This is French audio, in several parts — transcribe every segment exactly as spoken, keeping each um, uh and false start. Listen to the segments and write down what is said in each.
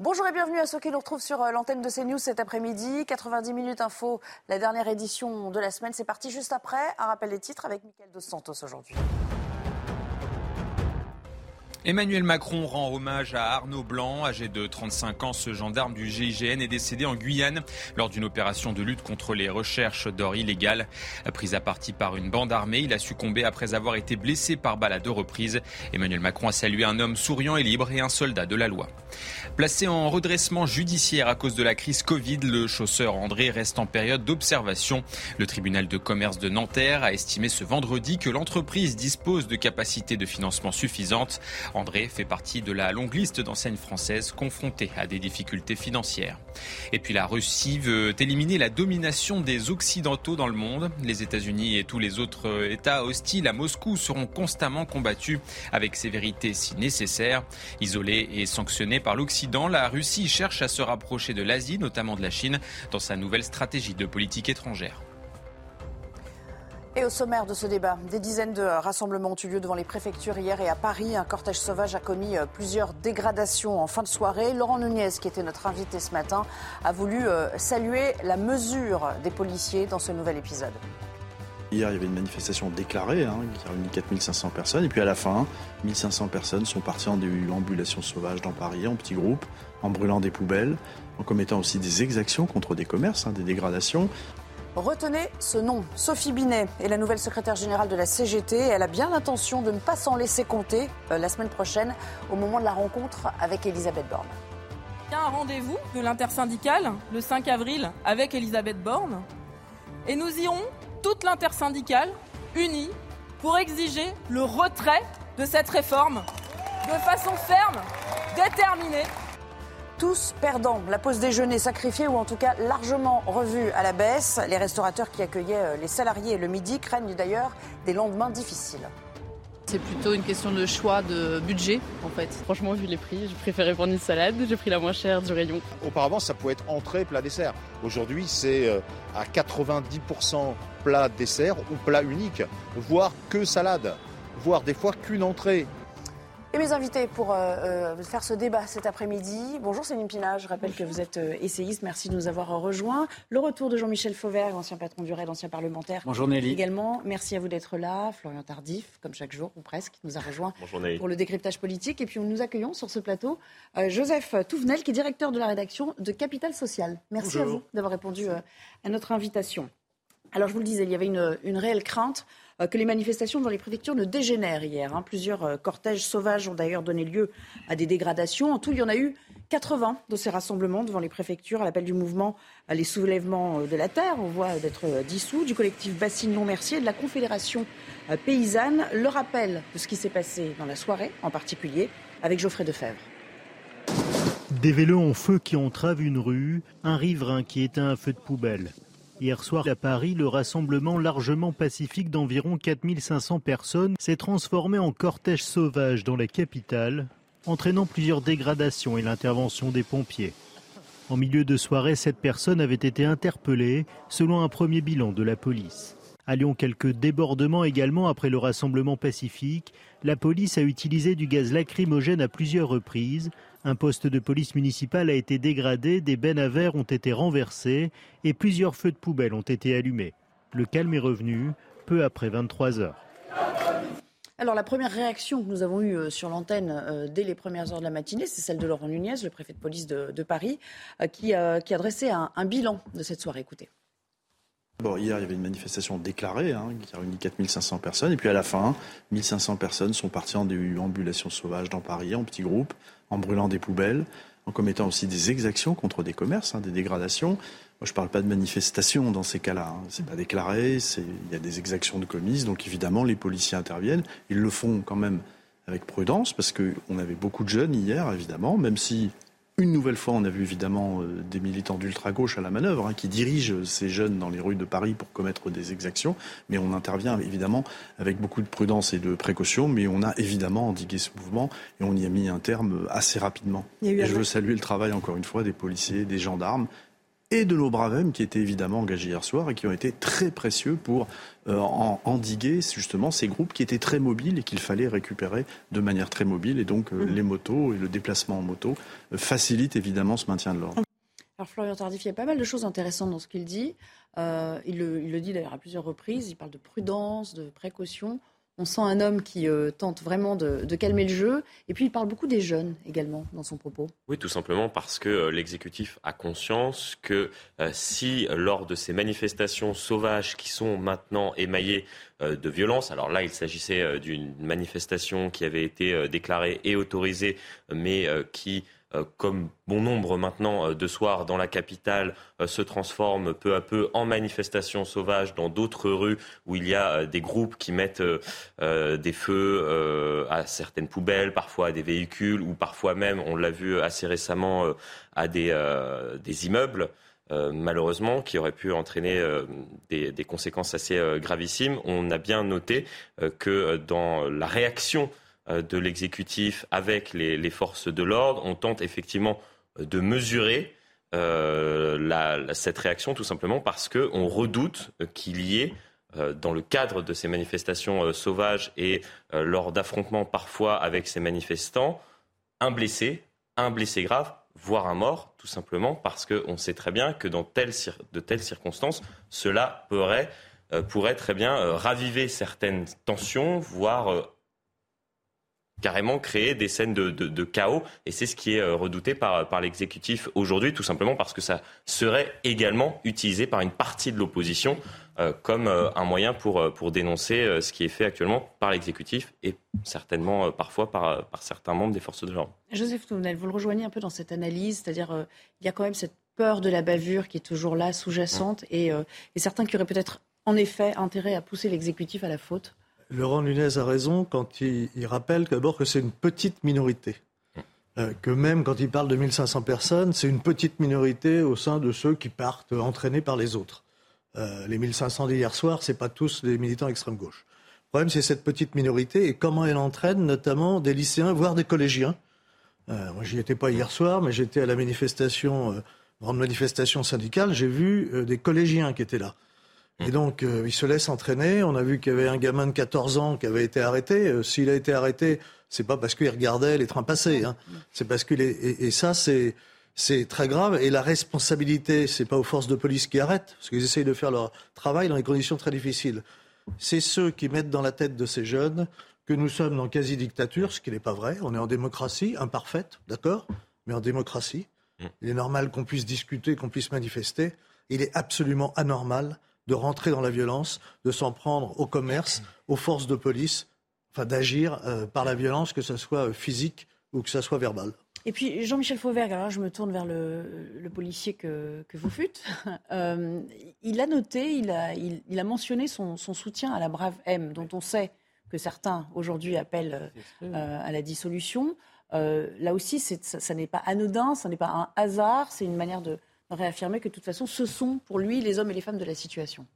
Bonjour et bienvenue à ceux qui nous retrouvent sur l'antenne de CNews cet après-midi. quatre-vingt-dix minutes info, la dernière édition de la semaine. C'est parti juste après. Un rappel des titres avec Michaël Dos Santos aujourd'hui. Emmanuel Macron rend hommage à Arnaud Blanc, âgé de trente-cinq ans. Ce gendarme du G I G N est décédé en Guyane lors d'une opération de lutte contre les recherches d'or illégales. Pris à partie par une bande armée, il a succombé après avoir été blessé par balle à deux reprises. Emmanuel Macron a salué un homme souriant et libre et un soldat de la loi. Placé en redressement judiciaire à cause de la crise Covid, le chausseur André reste en période d'observation. Le tribunal de commerce de Nanterre a estimé ce vendredi que l'entreprise dispose de capacités de financement suffisantes. André fait partie de la longue liste d'enseignes françaises confrontées à des difficultés financières. Et puis la Russie veut éliminer la domination des Occidentaux dans le monde. Les États-Unis et tous les autres États hostiles à Moscou seront constamment combattus avec sévérité si nécessaire. Isolée et sanctionnée par l'Occident, la Russie cherche à se rapprocher de l'Asie, notamment de la Chine, dans sa nouvelle stratégie de politique étrangère. Et au sommaire de ce débat, des dizaines de rassemblements ont eu lieu devant les préfectures hier et à Paris. Un cortège sauvage a commis plusieurs dégradations en fin de soirée. Laurent Nunez, qui était notre invité ce matin, a voulu saluer la mesure des policiers dans ce nouvel épisode. Hier, il y avait une manifestation déclarée hein, qui a réuni quatre mille cinq cents personnes. Et puis à la fin, mille cinq cents personnes sont parties en déambulation sauvage dans Paris, en petits groupes, en brûlant des poubelles, en commettant aussi des exactions contre des commerces, hein, des dégradations. Retenez ce nom, Sophie Binet est la nouvelle secrétaire générale de la C G T. Elle a bien l'intention de ne pas s'en laisser compter euh, la semaine prochaine au moment de la rencontre avec Elisabeth Borne. Il y a un rendez-vous de l'intersyndicale le cinq avril avec Elisabeth Borne et nous irons toute l'intersyndicale unie pour exiger le retrait de cette réforme de façon ferme, déterminée. Tous perdants. La pause déjeuner sacrifiée ou en tout cas largement revue à la baisse. Les restaurateurs qui accueillaient les salariés le midi craignent d'ailleurs des lendemains difficiles. C'est plutôt une question de choix de budget en fait. Franchement, vu les prix, j'ai préféré prendre une salade. J'ai pris la moins chère du rayon. Auparavant, ça pouvait être entrée, plat, dessert. Aujourd'hui, c'est à quatre-vingt-dix pour cent plat, dessert ou plat unique, voire que salade, voire des fois qu'une entrée. Et mes invités pour euh, euh, faire ce débat cet après-midi. Bonjour Céline Pina, je rappelle Bonjour. que vous êtes euh, essayiste, merci de nous avoir rejoints. Le retour de Jean-Michel Fauvergue, ancien patron du R N, ancien parlementaire. Bonjour Nelly. Également, merci à vous d'être là. Florian Tardif, comme chaque jour, ou presque, nous a rejoint Bonjour, pour le décryptage politique. Et puis nous accueillons sur ce plateau euh, Joseph Thouvenel, qui est directeur de la rédaction de Capital Social. Merci Bonjour. à vous d'avoir répondu euh, à notre invitation. Alors je vous le disais, il y avait une, une réelle crainte que les manifestations dans les préfectures ne dégénèrent hier. Plusieurs cortèges sauvages ont d'ailleurs donné lieu à des dégradations. En tout, il y en a eu quatre-vingts de ces rassemblements devant les préfectures à l'appel du mouvement Les Soulèvements de la Terre, en voie d'être dissous, du collectif Bassine Non-Mercier et de la Confédération Paysanne. Le rappel de ce qui s'est passé dans la soirée, en particulier, avec Geoffrey Defebvre. Des vélos en feu qui entravent une rue, un riverain qui éteint un feu de poubelle. Hier soir à Paris, le rassemblement largement pacifique d'environ quatre mille cinq cents personnes s'est transformé en cortège sauvage dans la capitale, entraînant plusieurs dégradations et l'intervention des pompiers. En milieu de soirée, sept personnes avaient été interpellées, selon un premier bilan de la police. À Lyon, quelques débordements également après le rassemblement pacifique. La police a utilisé du gaz lacrymogène à plusieurs reprises. Un poste de police municipale a été dégradé, des bennes à verre ont été renversées et plusieurs feux de poubelle ont été allumés. Le calme est revenu peu après vingt-trois heures. Alors la première réaction que nous avons eue sur l'antenne euh, dès les premières heures de la matinée, c'est celle de Laurent Nunez, le préfet de police de, de Paris, euh, qui, euh, qui a dressé un, un bilan de cette soirée. Écoutez. Bon, hier, il y avait une manifestation déclarée hein, qui a réuni quatre mille cinq cents personnes. Et puis à la fin, mille cinq cents personnes sont parties en déambulation sauvage dans Paris, en petits groupes, en brûlant des poubelles, en commettant aussi des exactions contre des commerces, hein, des dégradations. Moi, je ne parle pas de manifestation dans ces cas-là. Hein. Ce n'est pas déclaré, c'est... il y a des exactions de commises. Donc évidemment, les policiers interviennent. Ils le font quand même avec prudence parce qu'on avait beaucoup de jeunes hier, évidemment, même si... Une nouvelle fois, on a vu évidemment euh, des militants d'ultra-gauche à la manœuvre hein, qui dirigent ces jeunes dans les rues de Paris pour commettre des exactions. Mais on intervient évidemment avec beaucoup de prudence et de précaution. Mais on a évidemment endigué ce mouvement et on y a mis un terme assez rapidement. Et je veux saluer le travail, encore une fois, des policiers, des gendarmes et de nos BRAV-M qui étaient évidemment engagés hier soir et qui ont été très précieux pour euh, en, endiguer justement ces groupes qui étaient très mobiles et qu'il fallait récupérer de manière très mobile. Et donc euh, mmh. les motos et le déplacement en moto euh, facilitent évidemment ce maintien de l'ordre. Alors Florian Tardif, il y a pas mal de choses intéressantes dans ce qu'il dit. Euh, il, le, il le dit d'ailleurs à plusieurs reprises. Il parle de prudence, de précaution. On sent un homme qui euh, tente vraiment de, de calmer le jeu. Et puis, il parle beaucoup des jeunes également dans son propos. Oui, tout simplement parce que euh, l'exécutif a conscience que euh, si, lors de ces manifestations sauvages qui sont maintenant émaillées euh, de violence, alors là, il s'agissait euh, d'une manifestation qui avait été euh, déclarée et autorisée, mais euh, qui... Euh, comme bon nombre maintenant euh, de soirs dans la capitale, euh, se transforme peu à peu en manifestations sauvages dans d'autres rues où il y a euh, des groupes qui mettent euh, euh, des feux euh, à certaines poubelles, parfois à des véhicules ou parfois même, on l'a vu assez récemment, euh, à des, euh, des immeubles. Euh, malheureusement, qui aurait pu entraîner euh, des, des conséquences assez euh, gravissimes. On a bien noté euh, que euh, dans la réaction de l'exécutif avec les, les forces de l'ordre. On tente effectivement de mesurer euh, la, la, cette réaction tout simplement parce qu'on redoute qu'il y ait, euh, dans le cadre de ces manifestations euh, sauvages et euh, lors d'affrontements parfois avec ces manifestants, un blessé, un blessé grave, voire un mort, tout simplement parce qu'on sait très bien que dans telle, de telles circonstances, cela pourrait, euh, pourrait très bien euh, raviver certaines tensions, voire... Euh, carrément créer des scènes de, de, de chaos, et c'est ce qui est redouté par, par l'exécutif aujourd'hui, tout simplement parce que ça serait également utilisé par une partie de l'opposition euh, comme euh, un moyen pour, pour dénoncer euh, ce qui est fait actuellement par l'exécutif et certainement euh, parfois par, par certains membres des forces de l'ordre. Joseph Thouvenel, vous le rejoignez un peu dans cette analyse, c'est-à-dire euh, il y a quand même cette peur de la bavure qui est toujours là, sous-jacente, mmh. et, euh, et certains qui auraient peut-être en effet intérêt à pousser l'exécutif à la faute. Laurent Nunez a raison quand il, il rappelle d'abord que c'est une petite minorité. Euh, que même quand il parle de mille cinq cents personnes, c'est une petite minorité au sein de ceux qui partent entraînés par les autres. Euh, les mille cinq cents d'hier soir, ce n'est pas tous des militants extrême-gauche. Le problème, c'est cette petite minorité et comment elle entraîne notamment des lycéens, voire des collégiens. Euh, moi, j'y étais pas hier soir, mais j'étais à la manifestation, euh, grande manifestation syndicale, j'ai vu euh, des collégiens qui étaient là. Et donc, euh, il se laisse entraîner. On a vu qu'il y avait un gamin de quatorze ans qui avait été arrêté. Euh, s'il a été arrêté, c'est pas parce qu'il regardait les trains passer. Hein. C'est parce qu'il est... et, et ça, c'est c'est très grave. Et la responsabilité, c'est pas aux forces de police qui arrêtent, parce qu'ils essayent de faire leur travail dans des conditions très difficiles. C'est ceux qui mettent dans la tête de ces jeunes que nous sommes dans quasi-dictature, ce qui n'est pas vrai. On est en démocratie imparfaite, d'accord, mais en démocratie. Il est normal qu'on puisse discuter, qu'on puisse manifester. Il est absolument anormal de rentrer dans la violence, de s'en prendre au commerce, aux forces de police, enfin d'agir euh, par la violence, que ce soit physique ou que ce soit verbale. Et puis Jean-Michel Fauvergue, alors je me tourne vers le, le policier que, que vous fûtes, euh, il a noté, il a, il, il a mentionné son, son soutien à la BRAV-M, dont on sait que certains aujourd'hui appellent euh, à la dissolution. Euh, là aussi, c'est, ça, ça n'est pas anodin, ça n'est pas un hasard, c'est une manière de... réaffirmer que de toute façon, ce sont pour lui les hommes et les femmes de la situation.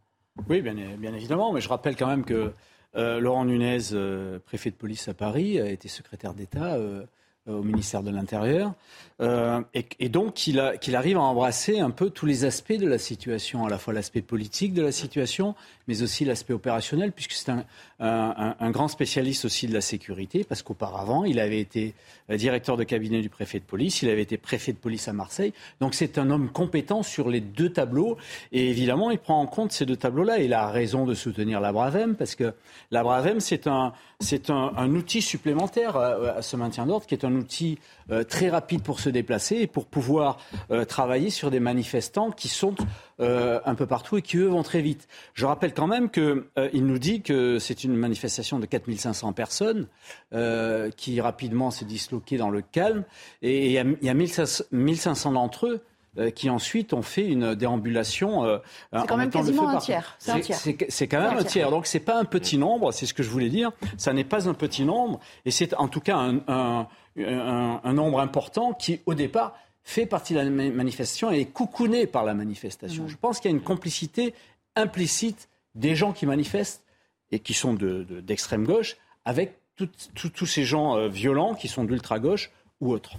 Oui, bien, bien évidemment, mais je rappelle quand même que euh, Laurent Nunez, euh, préfet de police à Paris, a été secrétaire d'État euh, au ministère de l'Intérieur, euh, et, et donc qu'il, a, qu'il arrive à embrasser un peu tous les aspects de la situation, à la fois l'aspect politique de la situation, mais aussi l'aspect opérationnel, puisque c'est un, un, un grand spécialiste aussi de la sécurité, parce qu'auparavant, il avait été directeur de cabinet du préfet de police, il avait été préfet de police à Marseille, donc c'est un homme compétent sur les deux tableaux, et évidemment, il prend en compte ces deux tableaux-là, il a raison de soutenir la BRAV-M, parce que la BRAV-M, c'est un, c'est un, un outil supplémentaire à, à ce maintien d'ordre, qui est un outil euh, très rapide pour se déplacer et pour pouvoir euh, travailler sur des manifestants qui sont... Euh, un peu partout et qui, eux, vont très vite. Je rappelle quand même qu'il euh, nous dit que c'est une manifestation de quatre mille cinq cents personnes euh, qui rapidement s'est disloquée dans le calme et il y a, y a mille cinq cents d'entre eux euh, qui ensuite ont fait une déambulation euh, c'est quand même quasiment un tiers. C'est, un tiers. C'est, c'est, c'est quand même c'est un, un tiers. tiers. Donc c'est pas un petit nombre, c'est ce que je voulais dire. Ça n'est pas un petit nombre et c'est en tout cas un, un, un, un nombre important qui, au départ... fait partie de la manifestation et est coucouné par la manifestation. Mmh. Je pense qu'il y a une complicité implicite des gens qui manifestent et qui sont de, de, d'extrême gauche avec tous ces gens euh, violents qui sont d'ultra gauche ou autres.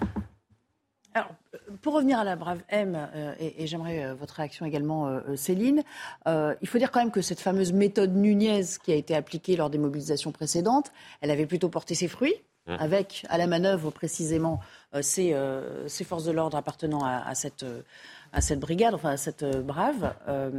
Alors, Pour revenir à la BRAV-M, euh, et, et j'aimerais euh, votre réaction également, euh, Céline, euh, il faut dire quand même que cette fameuse méthode Nunez qui a été appliquée lors des mobilisations précédentes, elle avait plutôt porté ses fruits, mmh. avec à la manœuvre précisément euh, ces, euh, ces forces de l'ordre appartenant à, à, cette, euh, à cette brigade, enfin à cette euh, BRAV. Euh,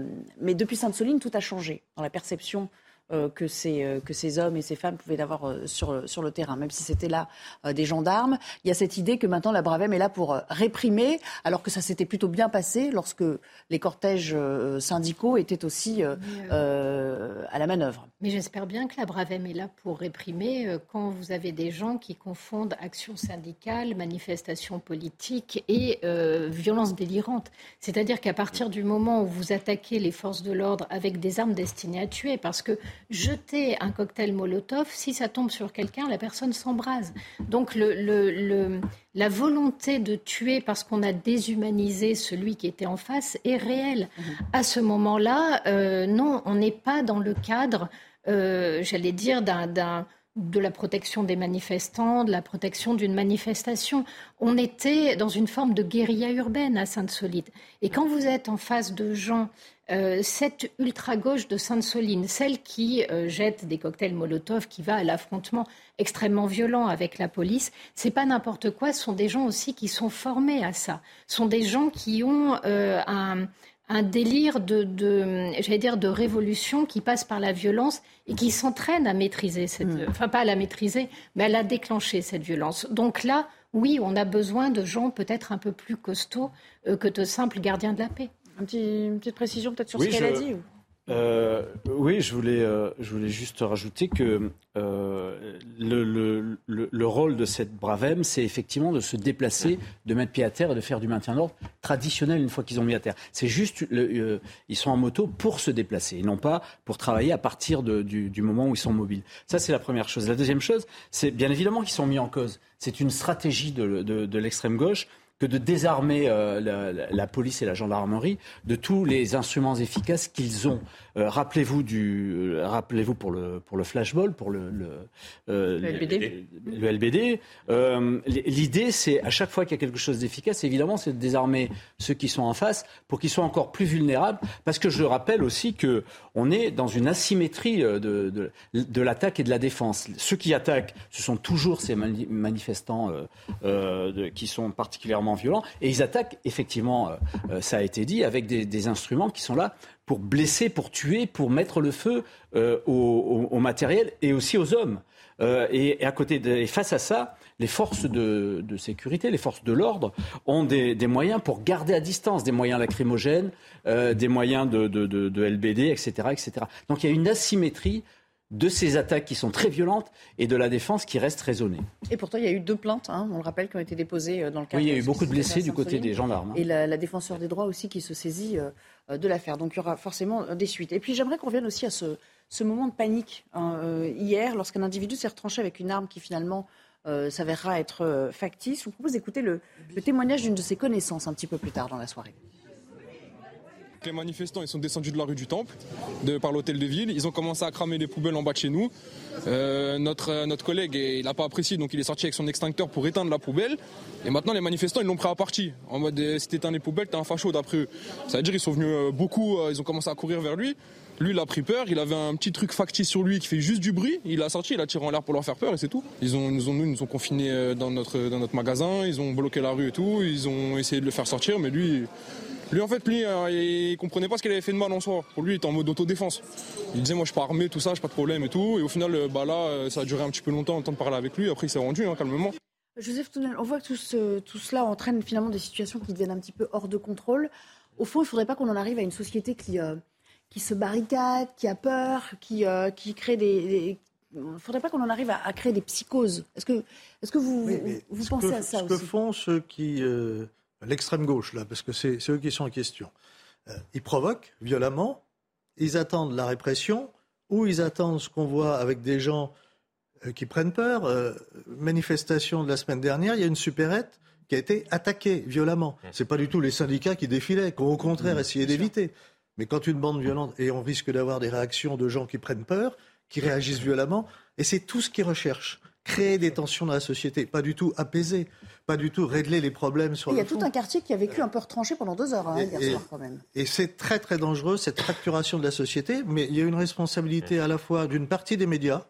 mais depuis Sainte-Soline, tout a changé dans la perception Euh, que, ces, euh, que ces hommes et ces femmes pouvaient avoir euh, sur, sur le terrain, même si c'était là euh, des gendarmes. Il y a cette idée que maintenant la BRAV-M est là pour euh, réprimer, alors que ça s'était plutôt bien passé lorsque les cortèges euh, syndicaux étaient aussi euh, euh, à la manœuvre. Mais j'espère bien que la BRAV-M est là pour réprimer euh, quand vous avez des gens qui confondent action syndicale, manifestation politique et euh, violence délirante. C'est-à-dire qu'à partir du moment où vous attaquez les forces de l'ordre avec des armes destinées à tuer, parce que jeter un cocktail Molotov, si ça tombe sur quelqu'un, la personne s'embrase. Donc le, le, le, la volonté de tuer parce qu'on a déshumanisé celui qui était en face est réelle. Mmh. À ce moment-là, euh, non, on n'est pas dans le cadre, euh, j'allais dire, d'un... d'un de la protection des manifestants, de la protection d'une manifestation. On était dans une forme de guérilla urbaine à Sainte-Soline. Et quand vous êtes en face de gens, euh, cette ultra-gauche de Sainte-Soline, celle qui euh, jette des cocktails Molotov, qui va à l'affrontement extrêmement violent avec la police, c'est pas n'importe quoi, ce sont des gens aussi qui sont formés à ça. Ce sont des gens qui ont euh, un... un délire de, de, j'allais dire, de révolution qui passe par la violence et qui s'entraîne à maîtriser cette, mmh. enfin pas à la maîtriser, mais à la déclencher cette violence. Donc là, oui, on a besoin de gens peut-être un peu plus costauds euh, que de simples gardiens de la paix. Un petit, une petite précision peut-être sur oui, ce qu'elle je, a dit. Euh, oui, je voulais, euh, je voulais juste rajouter que euh, le, le, le, le rôle de cette BRAV-M, c'est effectivement de se déplacer, de mettre pied à terre et de faire du maintien d'ordre traditionnel une fois qu'ils ont mis à terre. C'est juste, le, euh, ils sont en moto pour se déplacer et non pas pour travailler à partir de, du, du moment où ils sont mobiles. Ça, c'est la première chose. La deuxième chose, c'est bien évidemment qu'ils sont mis en cause. C'est une stratégie de, de, de l'extrême gauche que de désarmer euh, la, la police et la gendarmerie de tous les instruments efficaces qu'ils ont. Euh, rappelez-vous du, euh, rappelez-vous pour le pour le flashball, pour le le, euh, le L B D. Le, le L B D. Euh, l'idée, c'est à chaque fois qu'il y a quelque chose d'efficace, évidemment, c'est de désarmer ceux qui sont en face pour qu'ils soient encore plus vulnérables. Parce que je rappelle aussi que on est dans une asymétrie de de, de l'attaque et de la défense. Ceux qui attaquent, ce sont toujours ces mani- manifestants euh, euh, de, qui sont particulièrement violents, et ils attaquent effectivement, euh, ça a été dit, avec des, des instruments qui sont là pour blesser, pour tuer, pour mettre le feu euh, au, au, au matériel et aussi aux hommes. Euh, et, et à côté de, et face à ça, les forces de, de sécurité, les forces de l'ordre ont des, des moyens pour garder à distance, des moyens lacrymogènes, euh, des moyens de, de, de, de L B D, et cetera, et cetera. Donc il y a une asymétrie de ces attaques qui sont très violentes et de la défense qui reste raisonnée. Et pourtant, il y a eu deux plaintes, hein, on le rappelle, qui ont été déposées dans le cadre... Oui, il y a eu beaucoup de blessés du côté des gendarmes. Hein. Et la, la défenseur des droits aussi qui se saisit euh, de l'affaire. Donc il y aura forcément des suites. Et puis j'aimerais qu'on revienne aussi à ce, ce moment de panique. Hein, euh, hier, lorsqu'un individu s'est retranché avec une arme qui finalement euh, s'avérera être euh, factice, je vous propose d'écouter le, le témoignage d'une de ses connaissances un petit peu plus tard dans la soirée. Les manifestants, ils sont descendus de la rue du Temple, de, par l'hôtel de ville. Ils ont commencé à cramer les poubelles en bas de chez nous. Euh, notre, notre collègue, il n'a pas apprécié, donc il est sorti avec son extincteur pour éteindre la poubelle. Et maintenant, les manifestants, ils l'ont pris à partie. En mode, si t'éteins les poubelles, t'es un facho d'après eux. Ça veut dire, ils sont venus euh, beaucoup, euh, ils ont commencé à courir vers lui. Lui, il a pris peur. Il avait un petit truc factice sur lui qui fait juste du bruit. Il l'a sorti, il a tiré en l'air pour leur faire peur et c'est tout. Ils ont, nous, ont, nous, nous ont confinés dans notre, dans notre magasin. Ils ont bloqué la rue et tout. Ils ont essayé de le faire sortir, mais lui... Lui, en fait, lui, euh, il comprenait pas ce qu'il avait fait de mal en soi. Pour lui, il était en mode autodéfense. Il disait, moi, je suis pas armé, tout ça, j'ai pas de problème et tout. Et au final, euh, bah là, ça a duré un petit peu longtemps, le temps de parler avec lui. Après, il s'est rendu, hein, calmement. Joseph Thouvenel, on voit que tout, ce, tout cela entraîne finalement des situations qui deviennent un petit peu hors de contrôle. Au fond, il faudrait pas qu'on en arrive à une société qui, euh, qui se barricade, qui a peur, qui, euh, qui crée des... des... Il ne faudrait pas qu'on en arrive à, à créer des psychoses. Est-ce que, est-ce que vous, mais, mais, vous pensez que, à ça ce aussi? Ce que font ceux qui... Euh... L'extrême gauche, là, parce que c'est, c'est eux qui sont en question. Euh, ils provoquent violemment, ils attendent la répression, ou ils attendent ce qu'on voit avec des gens euh, qui prennent peur. Euh, manifestation de la semaine dernière, il y a une supérette qui a été attaquée violemment. Ce n'est pas du tout les syndicats qui défilaient, qui ont au contraire essayé d'éviter. Mais quand une bande violente, et on risque d'avoir des réactions de gens qui prennent peur, qui réagissent violemment, et c'est tout ce qu'ils recherchent. créer des tensions dans la société, pas du tout apaiser, pas du tout régler les problèmes sur et le fond. Il y a fond. tout un quartier qui a vécu un peu retranché pendant deux heures, hein, et, hier et, soir quand même. Et c'est très très dangereux, cette fracturation de la société, mais il y a une responsabilité à la fois d'une partie des médias,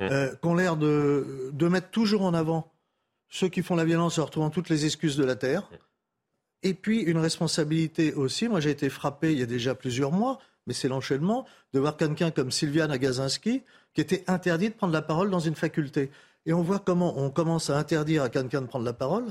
euh, qui ont l'air de, de mettre toujours en avant ceux qui font la violence en retrouvant toutes les excuses de la terre, et puis une responsabilité aussi. Moi j'ai été frappé il y a déjà plusieurs mois, mais c'est l'enchaînement, de voir quelqu'un comme Sylviane Agazinski, qui était interdit de prendre la parole dans une faculté. Et on voit comment on commence à interdire à quelqu'un de prendre la parole.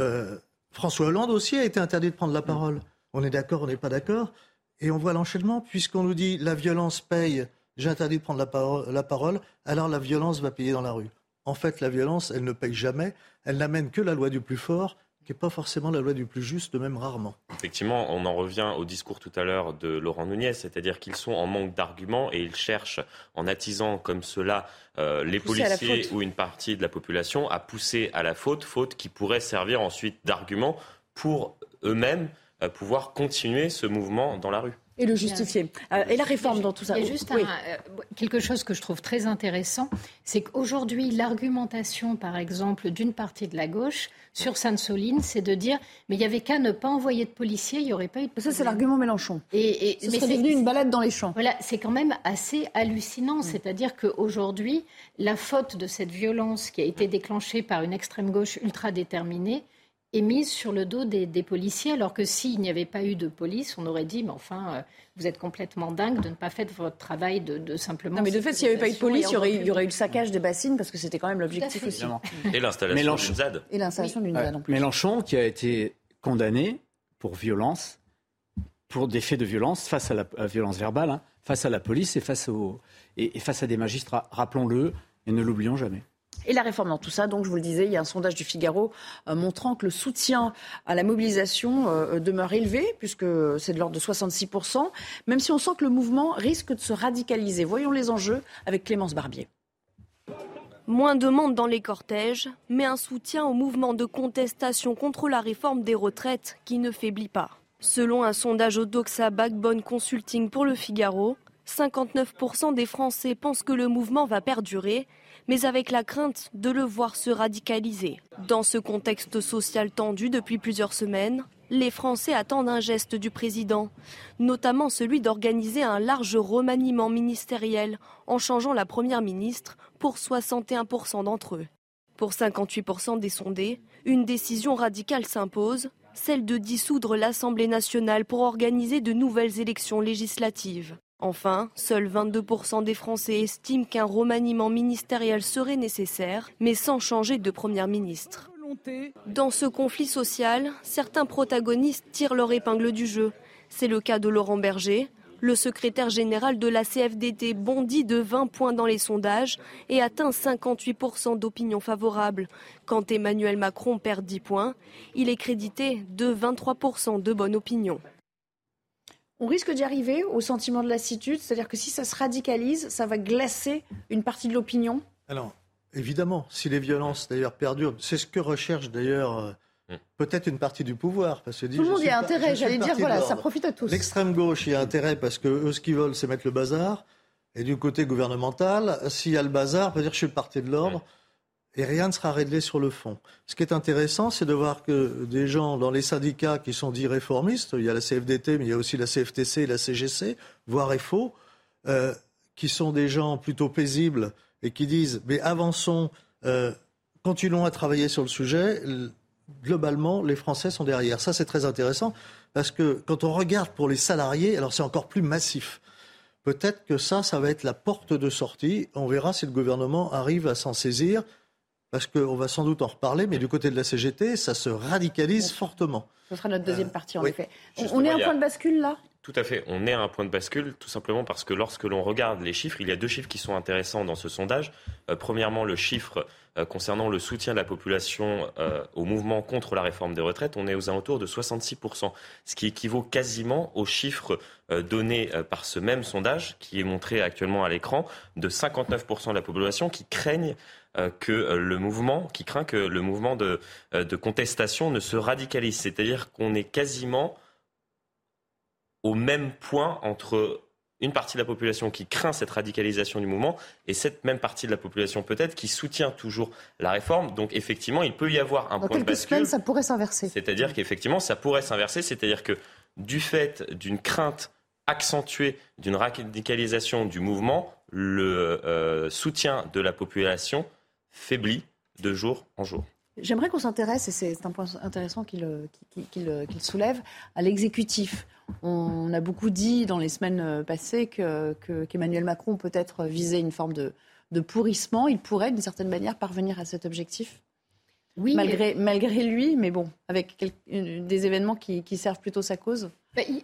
Euh, François Hollande aussi a été interdit de prendre la parole. On est d'accord, on n'est pas d'accord. Et on voit l'enchaînement, puisqu'on nous dit « la violence paye, j'interdis de prendre la parole, la parole, alors la violence va payer dans la rue ». En fait, la violence, elle ne paye jamais, elle n'amène que la loi du plus fort, qui n'est pas forcément la loi du plus juste, même rarement. Effectivement, on en revient au discours tout à l'heure de Laurent Nunez, c'est-à-dire qu'ils sont en manque d'arguments et ils cherchent, en attisant comme cela euh, les policiers ou une partie de la population, à pousser à la faute, faute qui pourrait servir ensuite d'argument pour eux-mêmes euh, pouvoir continuer ce mouvement dans la rue. Et le justifier. Euh, et la réforme dans tout ça. Il y a juste un, oui. euh, quelque chose que je trouve très intéressant, c'est qu'aujourd'hui, l'argumentation, par exemple, d'une partie de la gauche sur Sainte-Soline, c'est de dire « mais il n'y avait qu'à ne pas envoyer de policiers, il n'y aurait pas eu de policiers ». Ça, c'est l'argument Mélenchon. Et, et, ce mais serait devenu une balade dans les champs. Voilà, c'est quand même assez hallucinant. Mmh. C'est-à-dire qu'aujourd'hui, la faute de cette violence qui a été déclenchée par une extrême gauche ultra déterminée, est mise sur le dos des, des policiers, alors que s'il n'y avait pas eu de police, on aurait dit, mais enfin, euh, vous êtes complètement dingue de ne pas faire votre travail de, de simplement... Non, mais de fait, s'il n'y avait pas eu de police, il y aurait, y aurait eu le saccage des bassines, parce que c'était quand même l'objectif aussi. Et l'installation d'une ZAD. Et l'installation d'une ZAD, en plus. Mélenchon, qui a été condamné pour violence, pour des faits de violence, face à la à violence verbale, hein, face à la police et face, au, et, et face à des magistrats, rappelons-le, et ne l'oublions jamais. Et la réforme dans tout ça, donc je vous le disais, il y a un sondage du Figaro euh, montrant que le soutien à la mobilisation euh, demeure élevé, puisque c'est de l'ordre de soixante-six pour cent, même si on sent que le mouvement risque de se radicaliser. Voyons les enjeux avec Clémence Barbier. Moins de monde dans les cortèges, mais un soutien au mouvement de contestation contre la réforme des retraites qui ne faiblit pas. Selon un sondage au Doxa Backbone Consulting pour le Figaro, cinquante-neuf pour cent des Français pensent que le mouvement va perdurer, mais avec la crainte de le voir se radicaliser. Dans ce contexte social tendu depuis plusieurs semaines, les Français attendent un geste du président, notamment celui d'organiser un large remaniement ministériel en changeant la première ministre pour soixante et un pour cent d'entre eux. Pour cinquante-huit pour cent des sondés, une décision radicale s'impose, celle de dissoudre l'Assemblée nationale pour organiser de nouvelles élections législatives. Enfin, seuls vingt-deux pour cent des Français estiment qu'un remaniement ministériel serait nécessaire, mais sans changer de Premier ministre. Dans ce conflit social, certains protagonistes tirent leur épingle du jeu. C'est le cas de Laurent Berger. Le secrétaire général de la C F D T bondit de vingt points dans les sondages et atteint cinquante-huit pour cent d'opinion favorable. Quand Emmanuel Macron perd dix points, il est crédité de vingt-trois pour cent de bonne opinion. On risque d'y arriver au sentiment de lassitude, c'est-à-dire que si ça se radicalise, ça va glacer une partie de l'opinion. Alors, évidemment, si les violences d'ailleurs perdurent, c'est ce que recherche d'ailleurs euh, peut-être une partie du pouvoir. Parce que, dit, tout le monde y a pas, intérêt, j'allais dire, voilà, ça profite à tous. L'extrême gauche y a intérêt parce que eux, ce qu'ils veulent, c'est mettre le bazar. Et du côté gouvernemental, s'il y a le bazar, on peut dire je suis parti de l'ordre. Et rien ne sera réglé sur le fond. Ce qui est intéressant, c'est de voir que des gens dans les syndicats qui sont dits réformistes, il y a la C F D T, mais il y a aussi la C F T C et la C G C, voire F O, euh, qui sont des gens plutôt paisibles et qui disent « mais avançons, euh, continuons à travailler sur le sujet », globalement, les Français sont derrière. Ça, c'est très intéressant, parce que quand on regarde pour les salariés, alors c'est encore plus massif. Peut-être que ça, ça va être la porte de sortie. On verra si le gouvernement arrive à s'en saisir. Parce qu'on va sans doute en reparler, mais du côté de la C G T, ça se radicalise fortement. Ce sera notre deuxième partie, en euh, effet. Oui. On est à un point de bascule, là ? Tout à fait. On est à un point de bascule, tout simplement parce que lorsque l'on regarde les chiffres, il y a deux chiffres qui sont intéressants dans ce sondage. Euh, premièrement, le chiffre euh, concernant le soutien de la population euh, au mouvement contre la réforme des retraites. On est aux alentours de soixante-six pour cent, ce qui équivaut quasiment au chiffre euh, donné euh, par ce même sondage, qui est montré actuellement à l'écran, de cinquante-neuf pour cent de la population qui craignent que le mouvement, qui craint que le mouvement de, de contestation ne se radicalise. C'est-à-dire qu'on est quasiment au même point entre une partie de la population qui craint cette radicalisation du mouvement et cette même partie de la population peut-être qui soutient toujours la réforme. Donc effectivement, il peut y avoir un point de bascule. Dans quelques semaines, ça pourrait s'inverser. C'est-à-dire qu'effectivement, ça pourrait s'inverser. C'est-à-dire que du fait d'une crainte accentuée d'une radicalisation du mouvement, le euh, soutien de la population faiblit de jour en jour. J'aimerais qu'on s'intéresse, et c'est un point intéressant qu'il, qu'il, qu'il, qu'il soulève, à l'exécutif. On a beaucoup dit dans les semaines passées que, que, qu'Emmanuel Macron peut-être visait une forme de, de pourrissement. Il pourrait, d'une certaine manière, parvenir à cet objectif, oui, malgré, mais... malgré lui, mais bon, avec quelques, des événements qui, qui servent plutôt sa cause. Bah, il...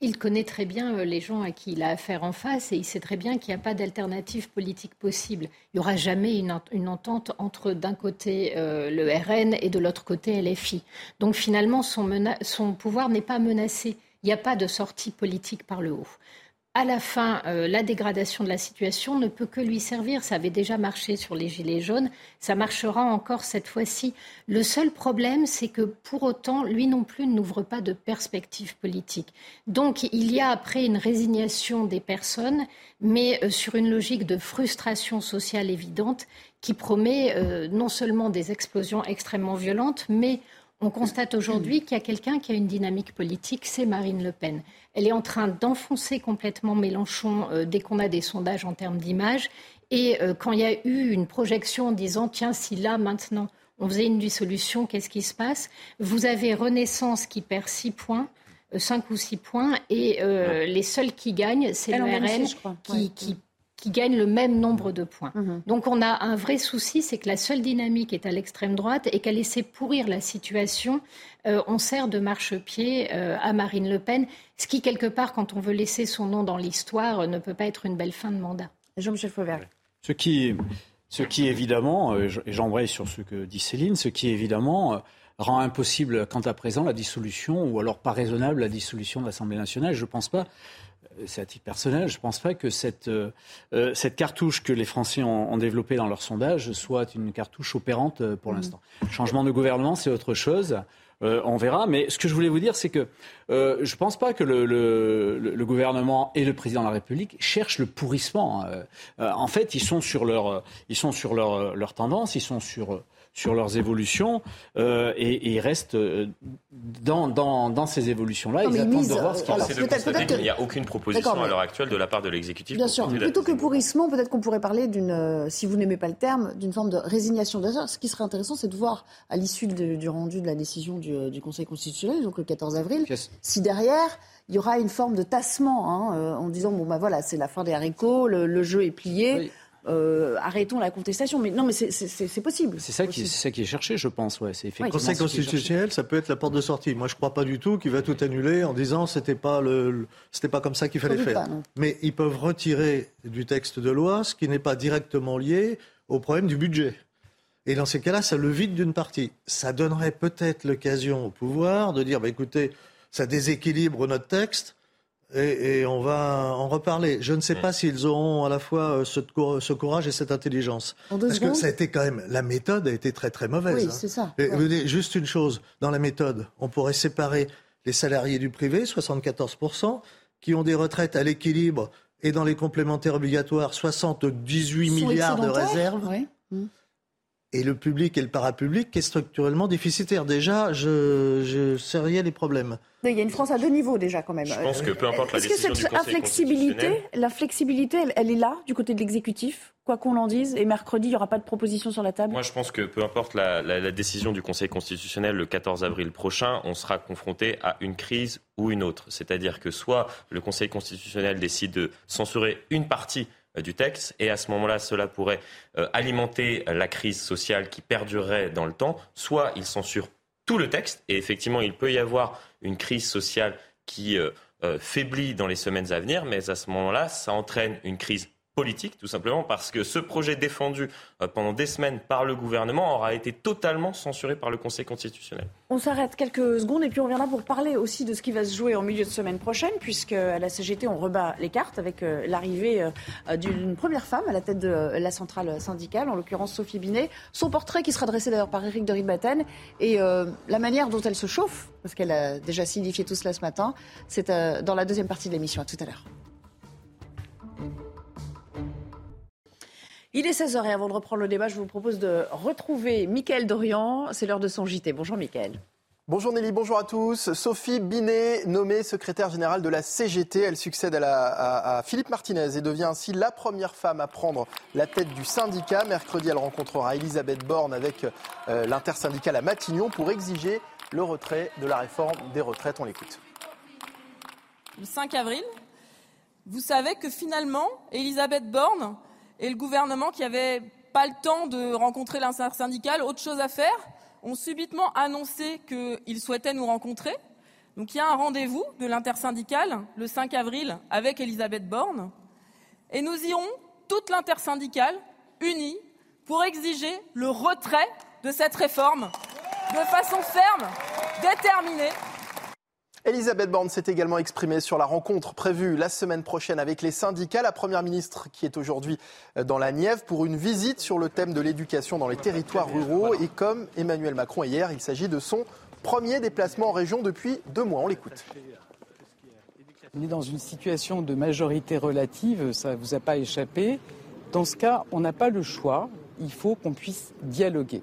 Il connaît très bien les gens à qui il a affaire en face et il sait très bien qu'il n'y a pas d'alternative politique possible. Il n'y aura jamais une, une entente entre d'un côté euh, le R N et de l'autre côté L F I. Donc finalement, son, mena- son pouvoir n'est pas menacé. Il n'y a pas de sortie politique par le haut. À la fin, euh, la dégradation de la situation ne peut que lui servir. Ça avait déjà marché sur les Gilets jaunes. Ça marchera encore cette fois-ci. Le seul problème, c'est que pour autant, lui non plus n'ouvre pas de perspective politique. Donc, il y a après une résignation des personnes, mais euh, sur une logique de frustration sociale évidente qui promet euh, non seulement des explosions extrêmement violentes, mais... On constate aujourd'hui qu'il y a quelqu'un qui a une dynamique politique, c'est Marine Le Pen. Elle est en train d'enfoncer complètement Mélenchon euh, dès qu'on a des sondages en termes d'image. Et euh, quand il y a eu une projection en disant « Tiens, si là, maintenant, on faisait une dissolution, qu'est-ce qui se passe ?» Vous avez Renaissance qui perd six points. Euh, cinq ou six points. Et euh, les seuls qui gagnent, c'est elle le R N aussi, qui, ouais. qui, qui gagne le même nombre de points. Mmh. Donc on a un vrai souci, c'est que la seule dynamique est à l'extrême droite et qu'à laisser pourrir la situation, euh, on sert de marchepied euh, à Marine Le Pen, ce qui quelque part, quand on veut laisser son nom dans l'histoire, euh, ne peut pas être une belle fin de mandat. Jean-Michel Fauvergue. Ce qui, ce qui évidemment, euh, et j'embraye sur ce que dit Céline, ce qui évidemment... Euh, rend impossible, quant à présent, la dissolution, ou alors pas raisonnable, la dissolution de l'Assemblée nationale. Je ne pense pas, c'est à titre personnel, je ne pense pas que cette, euh, cette cartouche que les Français ont, ont développée dans leur sondage soit une cartouche opérante pour l'instant. Mmh. Changement de gouvernement, c'est autre chose. Euh, on verra. Mais ce que je voulais vous dire, c'est que euh, je ne pense pas que le, le, le gouvernement et le président de la République cherchent le pourrissement. Euh, euh, en fait, ils sont sur leur, ils sont sur leur, leur tendance, ils sont sur... sur leurs évolutions euh, et ils restent dans, dans, dans ces évolutions-là. Non, ils attendent mise, de voir ce qu'il y a. C'est de constater qu'il n'y a aucune proposition à l'heure actuelle de la part de l'exécutif. Bien sûr. Plutôt que pourrissement, peut-être qu'on pourrait parler d'une, si vous n'aimez pas le terme, d'une forme de résignation. D'ailleurs, ce qui serait intéressant, c'est de voir à l'issue de, du rendu de la décision du, du Conseil constitutionnel, donc le quatorze avril, yes. si derrière... il y aura une forme de tassement hein, euh, en disant bon bah voilà c'est la fin des haricots, le, le jeu est plié, oui. euh, arrêtons la contestation. Mais non mais c'est, c'est, c'est possible. C'est ça, possible. Qui, c'est ça qui est cherché, je pense. Ouais, c'est effectivement. Conseil constitutionnel, ça peut être la porte de sortie. Moi je crois pas du tout qu'il va tout annuler en disant c'était pas le, le c'était pas comme ça qu'il fallait faire. Pas, mais ils peuvent retirer du texte de loi ce qui n'est pas directement lié au problème du budget. Et dans ces cas-là, ça le vide d'une partie. Ça donnerait peut-être l'occasion au pouvoir de dire bah écoutez. Ça déséquilibre notre texte et, et on va en reparler. Je ne sais pas s'ils auront à la fois ce, ce courage et cette intelligence. Parce que ça a été quand même, la méthode a été très très mauvaise. Oui, hein. C'est ça. Et, ouais. Juste une chose, dans la méthode, on pourrait séparer les salariés du privé, soixante-quatorze pour cent, qui ont des retraites à l'équilibre et dans les complémentaires obligatoires, soixante-dix-huit milliards de réserves. Ouais. Mmh. Et le public et le parapublic qui est structurellement déficitaire. Déjà, je, je sériais les problèmes. Mais il y a une France à deux niveaux déjà quand même. Je pense que peu importe la Est-ce décision que cette du Conseil constitutionnel... La flexibilité, elle, elle est là du côté de l'exécutif, quoi qu'on l'en dise. Et mercredi, il n'y aura pas de proposition sur la table. Moi, je pense que peu importe la, la, la décision du Conseil constitutionnel le quatorze avril prochain, on sera confronté à une crise ou une autre. C'est-à-dire que soit le Conseil constitutionnel décide de censurer une partie du texte, et à ce moment-là, cela pourrait euh, alimenter la crise sociale qui perdurerait dans le temps, soit il censure tout le texte, et effectivement, il peut y avoir une crise sociale qui euh, euh, faiblit dans les semaines à venir, mais à ce moment-là, ça entraîne une crise politique, tout simplement, parce que ce projet défendu euh, pendant des semaines par le gouvernement aura été totalement censuré par le Conseil constitutionnel. On s'arrête quelques secondes et puis on reviendra pour parler aussi de ce qui va se jouer en milieu de semaine prochaine, puisque à la C G T, on rebat les cartes avec euh, l'arrivée euh, d'une première femme à la tête de euh, la centrale syndicale, en l'occurrence Sophie Binet. Son portrait qui sera dressé d'ailleurs par Éric Deribatène et euh, la manière dont elle se chauffe, parce qu'elle a déjà signifié tout cela ce matin, c'est euh, dans la deuxième partie de l'émission. À tout à l'heure. Il est seize heures et avant de reprendre le débat, je vous propose de retrouver Michaël Dorian. C'est l'heure de son J T. Bonjour Michaël. Bonjour Nelly, bonjour à tous. Sophie Binet, nommée secrétaire générale de la C G T, elle succède à, la, à, à Philippe Martinez et devient ainsi la première femme à prendre la tête du syndicat. Mercredi, elle rencontrera Elisabeth Borne avec euh, l'intersyndicale à Matignon pour exiger le retrait de la réforme des retraites. On l'écoute. Le cinq avril, vous savez que finalement, Elisabeth Borne et le gouvernement qui n'avaient pas le temps de rencontrer l'intersyndicale, autre chose à faire, ont subitement annoncé qu'ils souhaitaient nous rencontrer. Donc il y a un rendez-vous de l'intersyndicale le cinq avril avec Elisabeth Borne et nous irons toute l'intersyndicale unie pour exiger le retrait de cette réforme de façon ferme, déterminée. Elisabeth Borne s'est également exprimée sur la rencontre prévue la semaine prochaine avec les syndicats. La première ministre qui est aujourd'hui dans la Nièvre pour une visite sur le thème de l'éducation dans les territoires ruraux. Et comme Emmanuel Macron hier, il s'agit de son premier déplacement en région depuis deux mois. On l'écoute. On est dans une situation de majorité relative, ça ne vous a pas échappé. Dans ce cas, on n'a pas le choix, il faut qu'on puisse dialoguer.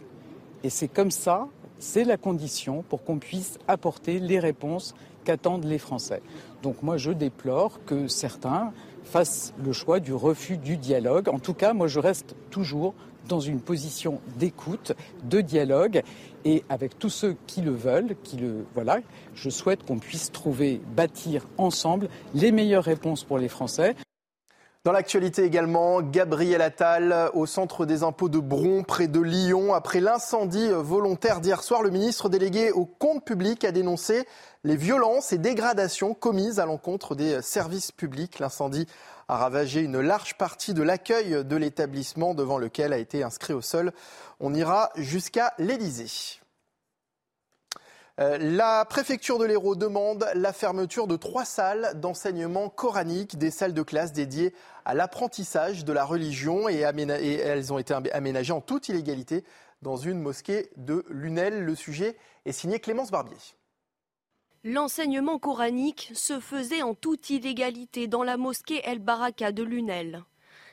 Et c'est comme ça, c'est la condition pour qu'on puisse apporter les réponses qu'attendent les Français. Donc moi, je déplore que certains fassent le choix du refus du dialogue. En tout cas, moi, je reste toujours dans une position d'écoute, de dialogue. Et avec tous ceux qui le veulent, qui le, voilà, je souhaite qu'on puisse trouver, bâtir ensemble les meilleures réponses pour les Français. Dans l'actualité également, Gabriel Attal au centre des impôts de Bron, près de Lyon. Après l'incendie volontaire d'hier soir, le ministre délégué aux comptes publics a dénoncé les violences et dégradations commises à l'encontre des services publics. L'incendie a ravagé une large partie de l'accueil de l'établissement devant lequel a été inscrit au sol. On ira jusqu'à l'Élysée. La préfecture de l'Hérault demande la fermeture de trois salles d'enseignement coranique, des salles de classe dédiées à l'apprentissage de la religion et, aména- et elles ont été aménagées en toute illégalité dans une mosquée de Lunel. Le sujet est signé Clémence Barbier. L'enseignement coranique se faisait en toute illégalité dans la mosquée El Baraka de Lunel.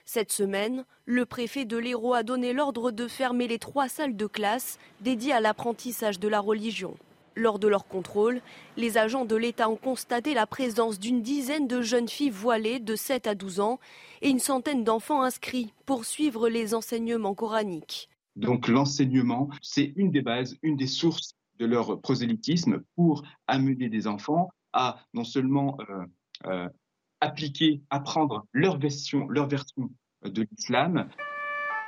Cette semaine, le préfet de l'Hérault a donné l'ordre de fermer les trois salles de classe dédiées à l'apprentissage de la religion. Lors de leur contrôle, les agents de l'État ont constaté la présence d'une dizaine de jeunes filles voilées de sept à douze ans et une centaine d'enfants inscrits pour suivre les enseignements coraniques. Donc l'enseignement, c'est une des bases, une des sources de leur prosélytisme pour amener des enfants à non seulement euh, euh, appliquer, apprendre leur version, leur version de l'islam.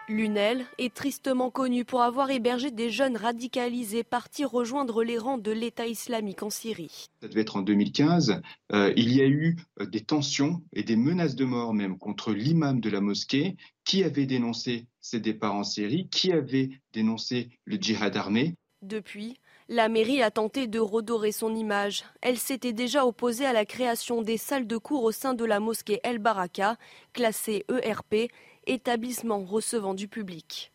Lunel est tristement connue pour avoir hébergé des jeunes radicalisés partis rejoindre les rangs de l'État islamique en Syrie. Ça devait être en deux mille quinze. Euh, il y a eu des tensions et des menaces de mort même contre l'imam de la mosquée qui avait dénoncé ses départs en Syrie, qui avait dénoncé le djihad armé. Depuis, la mairie a tenté de redorer son image. Elle s'était déjà opposée à la création des salles de cours au sein de la mosquée El Baraka, classée E R P, établissement recevant du public.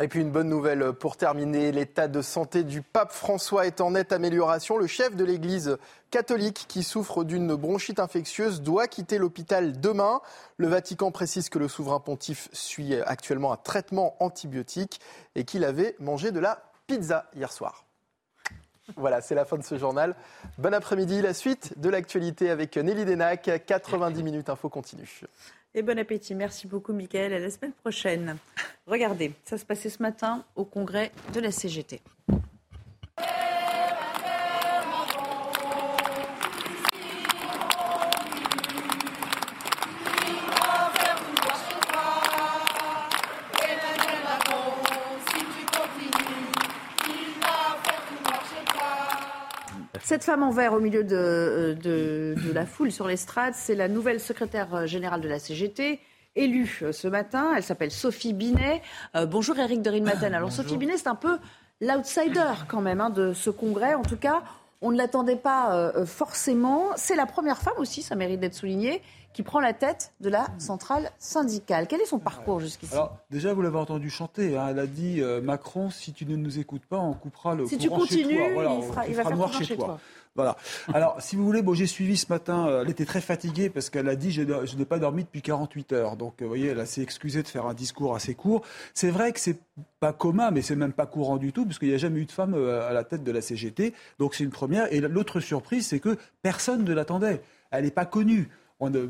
Et puis une bonne nouvelle pour terminer, l'état de santé du pape François est en nette amélioration. Le chef de l'église catholique qui souffre d'une bronchite infectieuse doit quitter l'hôpital demain. Le Vatican précise que le souverain pontife suit actuellement un traitement antibiotique et qu'il avait mangé de la pizza hier soir. Voilà, c'est la fin de ce journal. Bon après-midi, la suite de l'actualité avec Nelly Denac, quatre-vingt-dix minutes info continue. Et bon appétit. Merci beaucoup, Michaël. À la semaine prochaine. Regardez, ça se passait ce matin au congrès de la C G T. Cette femme en vert au milieu de, de, de la foule sur l'estrade, c'est la nouvelle secrétaire générale de la C G T, élue ce matin. Elle s'appelle Sophie Binet. Euh, bonjour Éric Deribatène. Alors bonjour. Sophie Binet, c'est un peu l'outsider quand même hein, de ce congrès. En tout cas, on ne l'attendait pas euh, forcément. C'est la première femme aussi, ça mérite d'être souligné, qui prend la tête de la centrale syndicale. Quel est son parcours jusqu'ici ? Alors, déjà, vous l'avez entendu chanter. Hein, elle a dit euh, « Macron, si tu ne nous écoutes pas, on coupera le si courant continues, chez toi. Voilà, » Si tu continues, il fera noir chez, chez toi. toi. Voilà. Alors, si vous voulez, bon, j'ai suivi ce matin. Euh, elle était très fatiguée parce qu'elle a dit « Je n'ai pas dormi depuis quarante-huit heures ». Donc, vous voyez, elle a s'est excusée de faire un discours assez court. C'est vrai que c'est pas commun, mais c'est même pas courant du tout, puisqu'il n'y a jamais eu de femme euh, à la tête de la C G T. Donc, c'est une première. Et l'autre surprise, c'est que personne ne l'attendait. Elle n'est pas connue. On, euh,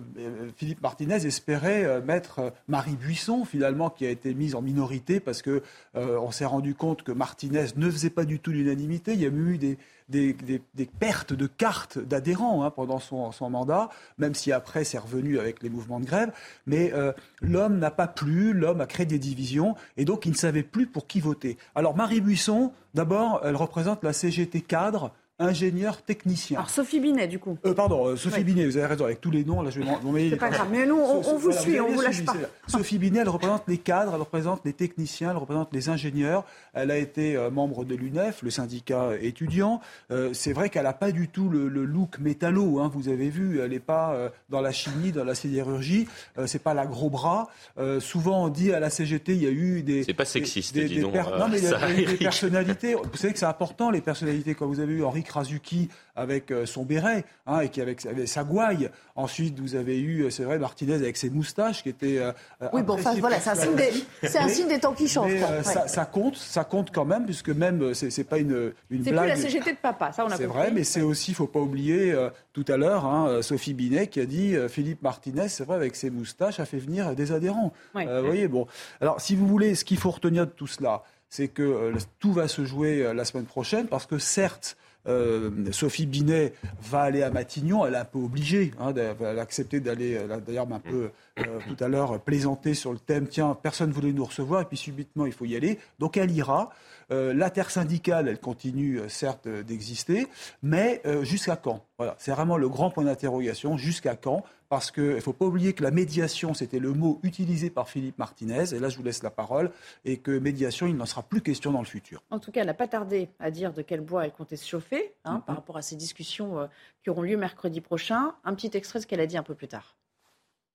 Philippe Martinez espérait euh, mettre euh, Marie Buisson, finalement, qui a été mise en minorité parce que euh, on s'est rendu compte que Martinez ne faisait pas du tout l'unanimité. Il y a eu des, des, des, des pertes de cartes d'adhérents hein, pendant son, son mandat, même si après c'est revenu avec les mouvements de grève. Mais euh, l'homme n'a pas plu, l'homme a créé des divisions et donc il ne savait plus pour qui voter. Alors Marie Buisson, d'abord, elle représente la C G T cadre, ingénieur technicien. Alors Sophie Binet, du coup. Euh, pardon, euh, Sophie oui. Binet, vous avez raison, avec tous les noms, là je vais... Bon, mais... C'est pas grave, mais nous, on, on vous voilà, suit, vous on vous lâche suivi, pas. Sophie Binet, elle représente les cadres, elle représente les techniciens, elle représente les ingénieurs. Elle a été euh, membre de l'U N E F, le syndicat étudiant. Euh, c'est vrai qu'elle n'a pas du tout le, le look métallo, hein, vous avez vu, elle n'est pas euh, dans la chimie, dans la sidérurgie, euh, c'est pas la gros bras. Euh, souvent, on dit à la C G T, il y a eu des... C'est pas sexiste, des, des, disons. Des per... euh, non, mais il y a eu des personnalités. Vous savez que c'est important, les personnalités, quand vous avez eu Henri Krasuki avec son béret hein, et qui avec, avec sa gouaille. Ensuite, vous avez eu, c'est vrai, Martinez avec ses moustaches qui étaient... Euh, oui, bon, enfin, voilà, c'est un signe des, c'est un signe des temps qui changent. Mais, euh, ouais. ça, ça compte, ça compte quand même, puisque même, c'est, c'est pas une, une c'est blague. C'est plus la C G T de papa, ça on a c'est compris. C'est vrai, mais c'est aussi, il ne faut pas oublier, euh, tout à l'heure, hein, Sophie Binet qui a dit, euh, Philippe Martinez, c'est vrai, avec ses moustaches, a fait venir des adhérents. Ouais. Euh, vous voyez, bon. Alors, si vous voulez, ce qu'il faut retenir de tout cela, c'est que euh, tout va se jouer euh, la semaine prochaine, parce que certes, Euh, Sophie Binet va aller à Matignon, elle est un peu obligée, hein, elle a accepté d'aller, d'ailleurs un peu euh, tout à l'heure plaisanter sur le thème, tiens, personne ne voulait nous recevoir et puis subitement il faut y aller, donc elle ira. Euh, la terre syndicale, elle continue certes d'exister, mais euh, jusqu'à quand ? Voilà, c'est vraiment le grand point d'interrogation, jusqu'à quand ? Parce qu'il ne faut pas oublier que la médiation, c'était le mot utilisé par Philippe Martinez, et là je vous laisse la parole, et que médiation, il n'en sera plus question dans le futur. En tout cas, elle n'a pas tardé à dire de quel bois elle comptait se chauffer, hein, mm-hmm. par rapport à ces discussions euh, qui auront lieu mercredi prochain. Un petit extrait de ce qu'elle a dit un peu plus tard.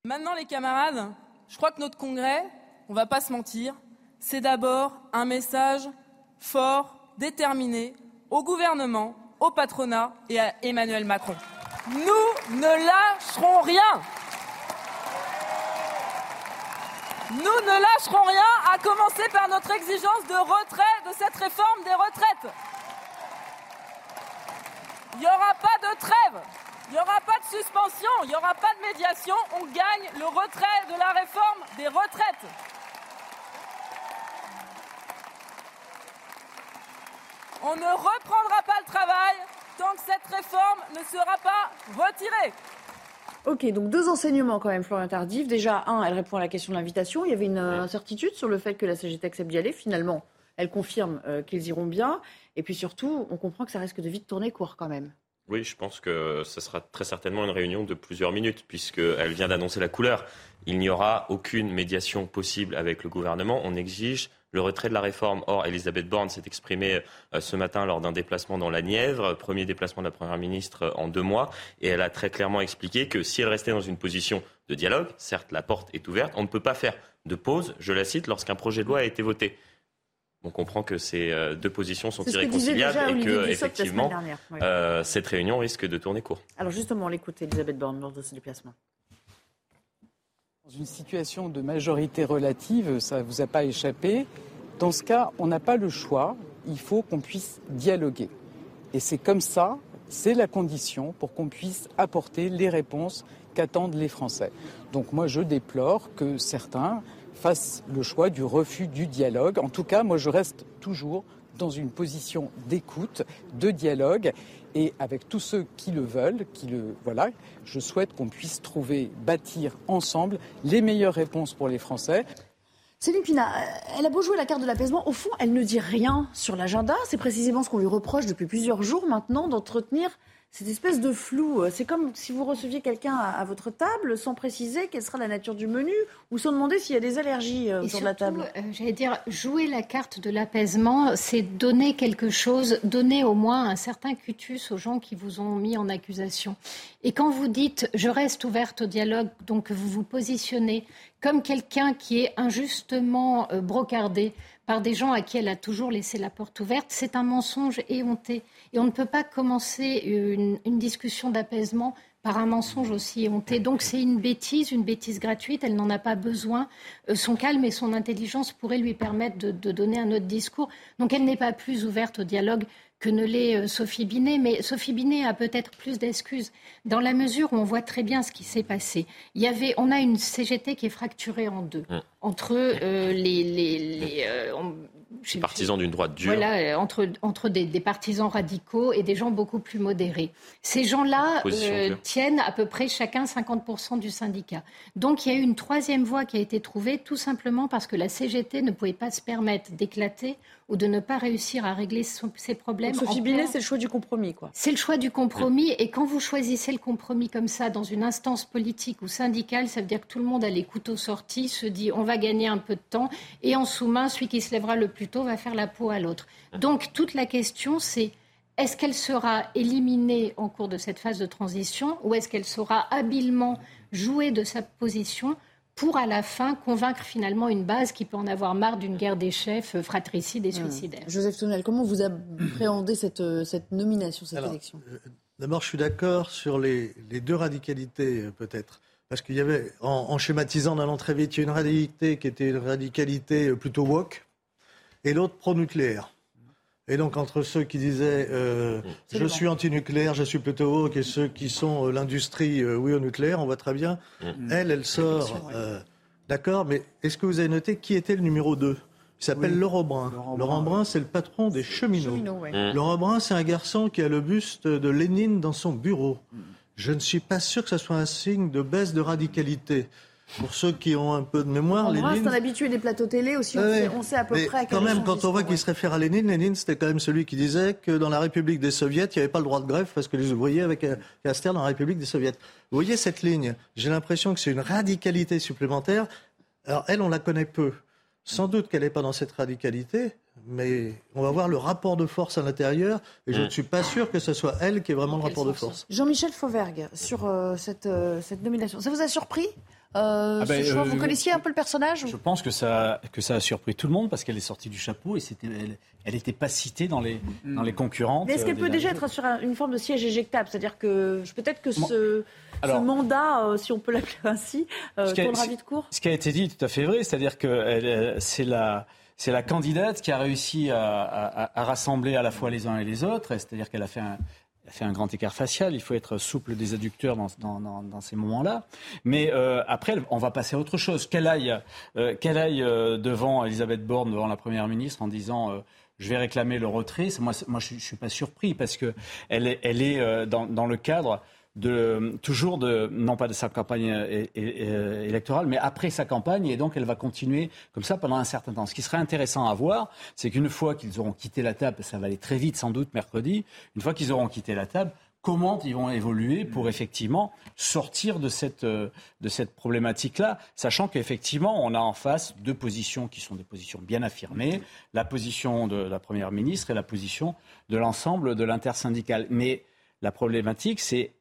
Maintenant les camarades, je crois que notre congrès, on ne va pas se mentir, c'est d'abord un message fort, déterminé, au gouvernement, au patronat et à Emmanuel Macron. Nous ne lâcherons rien. Nous ne lâcherons rien, à commencer par notre exigence de retrait de cette réforme des retraites. Il n'y aura pas de trêve, il n'y aura pas de suspension, il n'y aura pas de médiation. On gagne le retrait de la réforme des retraites. On ne reprendra pas le travail tant que cette réforme ne sera pas retirée. Ok, donc deux enseignements quand même, Florian Tardif. Déjà, un, elle répond à la question de l'invitation. Il y avait une euh, incertitude sur le fait que la C G T accepte d'y aller. Finalement, elle confirme euh, qu'ils iront bien. Et puis surtout, on comprend que ça risque de vite tourner court quand même. Oui, je pense que ça sera très certainement une réunion de plusieurs minutes, puisqu'elle vient d'annoncer la couleur. Il n'y aura aucune médiation possible avec le gouvernement. On exige le retrait de la réforme. Or, Elisabeth Borne s'est exprimée ce matin lors d'un déplacement dans la Nièvre, premier déplacement de la Première ministre en deux mois, et elle a très clairement expliqué que si elle restait dans une position de dialogue, certes, la porte est ouverte, on ne peut pas faire de pause, je la cite, lorsqu'un projet de loi a été voté. On comprend que ces deux positions sont irréconciliables et que, effectivement, oui. euh, cette réunion risque de tourner court. Alors justement, on l'écoute, Elisabeth Borne, lors de ce déplacement. Dans une situation de majorité relative, ça ne vous a pas échappé. Dans ce cas, on n'a pas le choix. Il faut qu'on puisse dialoguer. Et c'est comme ça, c'est la condition pour qu'on puisse apporter les réponses qu'attendent les Français. Donc moi, je déplore que certains fassent le choix du refus du dialogue. En tout cas, moi, je reste toujours dans une position d'écoute, de dialogue, et avec tous ceux qui le veulent, qui le voilà, je souhaite qu'on puisse trouver, bâtir ensemble les meilleures réponses pour les Français. Céline Pina, elle a beau jouer la carte de l'apaisement, au fond, elle ne dit rien sur l'agenda. C'est précisément ce qu'on lui reproche depuis plusieurs jours maintenant, d'entretenir cette espèce de flou. C'est comme si vous receviez quelqu'un à, à votre table sans préciser quelle sera la nature du menu ou sans demander s'il y a des allergies euh, autour surtout, de la table. Euh, j'allais dire, jouer la carte de l'apaisement, c'est donner quelque chose, donner au moins un certain cutus aux gens qui vous ont mis en accusation. Et quand vous dites « je reste ouverte au dialogue », donc vous vous positionnez comme quelqu'un qui est injustement euh, brocardé par des gens à qui elle a toujours laissé la porte ouverte, c'est un mensonge éhonté. Et on ne peut pas commencer une, une discussion d'apaisement par un mensonge aussi éhonté. Donc c'est une bêtise, une bêtise gratuite, elle n'en a pas besoin. Euh, son calme et son intelligence pourraient lui permettre de, de donner un autre discours. Donc elle n'est pas plus ouverte au dialogue que ne l'est euh, Sophie Binet. Mais Sophie Binet a peut-être plus d'excuses, dans la mesure où on voit très bien ce qui s'est passé. Il y avait, on a une C G T qui est fracturée en deux, mmh. entre euh, les... les, les euh, on, les partisans d'une droite dure. Voilà, entre, entre des, des partisans radicaux et des gens beaucoup plus modérés. Ces gens-là euh, tiennent à peu près chacun cinquante pour cent du syndicat. Donc il y a eu une troisième voie qui a été trouvée, tout simplement parce que la C G T ne pouvait pas se permettre d'éclater ou de ne pas réussir à régler son, ses problèmes. Donc, Sophie Binet, c'est le choix du compromis, quoi. C'est le choix du compromis. Et quand vous choisissez le compromis comme ça, dans une instance politique ou syndicale, ça veut dire que tout le monde a les couteaux sortis, se dit on va gagner un peu de temps, et en sous-main, celui qui se lèvera le plus tôt va faire la peau à l'autre. Donc toute la question, c'est est-ce qu'elle sera éliminée en cours de cette phase de transition ou est-ce qu'elle saura habilement jouer de sa position pour à la fin convaincre finalement une base qui peut en avoir marre d'une guerre des chefs fratricide et suicidaire. Mmh. Joseph Thouvenel, comment vous appréhendez cette, cette nomination, cette Alors, élection euh, D'abord, je suis d'accord sur les, les deux radicalités euh, peut-être. Parce qu'il y avait, en, en schématisant en allant très vite, il y a une radicalité qui était une radicalité plutôt woke et l'autre pro-nucléaire. Et donc entre ceux qui disaient euh, « je suis anti-nucléaire, je suis plutôt woke » et ceux qui sont euh, l'industrie euh, « oui au nucléaire », on voit très bien, mm. elle, elle sort. Euh, d'accord, mais est-ce que vous avez noté qui était le numéro deux ? Il s'appelle oui. Laurent Brun. Laurent, Laurent Brun, Brun, c'est le patron des cheminots. Cheminot, ouais. mm. Laurent Brun, c'est un garçon qui a le buste de Lénine dans son bureau. Mm. Je ne suis pas sûr que ce soit un signe de baisse de radicalité. Pour ceux qui ont un peu de mémoire, on Lénine... Reste, on est habitué des plateaux télé aussi, on, ouais, sait, on sait à peu près à quel point... Quand même, quand on voit qu'il se réfère à Lénine, Lénine, c'était quand même celui qui disait que dans la République des Soviets, il n'y avait pas le droit de grève parce que les ouvriers avaient qu'à se taire dans la République des Soviets. Vous voyez cette ligne ? J'ai l'impression que c'est une radicalité supplémentaire. Alors elle, on la connaît peu. Sans doute qu'elle n'est pas dans cette radicalité, mais on va voir le rapport de force à l'intérieur, et je ne suis pas sûr que ce soit elle qui ait vraiment le rapport de force. Jean-Michel Fauvergue, sur euh, cette, euh, cette nomination, ça vous a surpris ? Euh, ah ben, ce choix, euh, vous connaissiez un peu le personnage ? Je pense que ça, que ça a surpris tout le monde parce qu'elle est sortie du chapeau et c'était, elle n'était pas citée dans les, mmh. dans les concurrentes. Mais est-ce qu'elle euh, peut déjà être sur un, une forme de siège éjectable ? C'est-à-dire que peut-être que bon, ce, alors, ce mandat, euh, si on peut l'appeler ainsi, euh, tournera vite court ? Ce qui a été dit est tout à fait vrai, c'est-à-dire que elle, c'est la... C'est la candidate qui a réussi à, à, à rassembler à la fois les uns et les autres, c'est-à-dire qu'elle a fait un, elle a fait un grand écart facial. Il faut être souple des adducteurs dans, dans, dans, dans ces moments-là. Mais euh, après, on va passer à autre chose. Qu'elle aille, euh, qu'elle aille euh, devant Elisabeth Borne, devant la Première ministre, en disant euh, « je vais réclamer le retrait », moi, moi je ne suis pas surpris parce que elle est, elle est euh, dans, dans le cadre... De, toujours de, non pas de sa campagne é, é, é, électorale, mais après sa campagne, et donc elle va continuer comme ça pendant un certain temps. Ce qui serait intéressant à voir, c'est qu'une fois qu'ils auront quitté la table, ça va aller très vite sans doute mercredi, une fois qu'ils auront quitté la table, comment ils vont évoluer pour effectivement sortir de cette, de cette problématique-là, sachant qu'effectivement, on a en face deux positions qui sont des positions bien affirmées, la position de la Première ministre et la position de l'ensemble de l'intersyndicale. Mais la problématique, c'est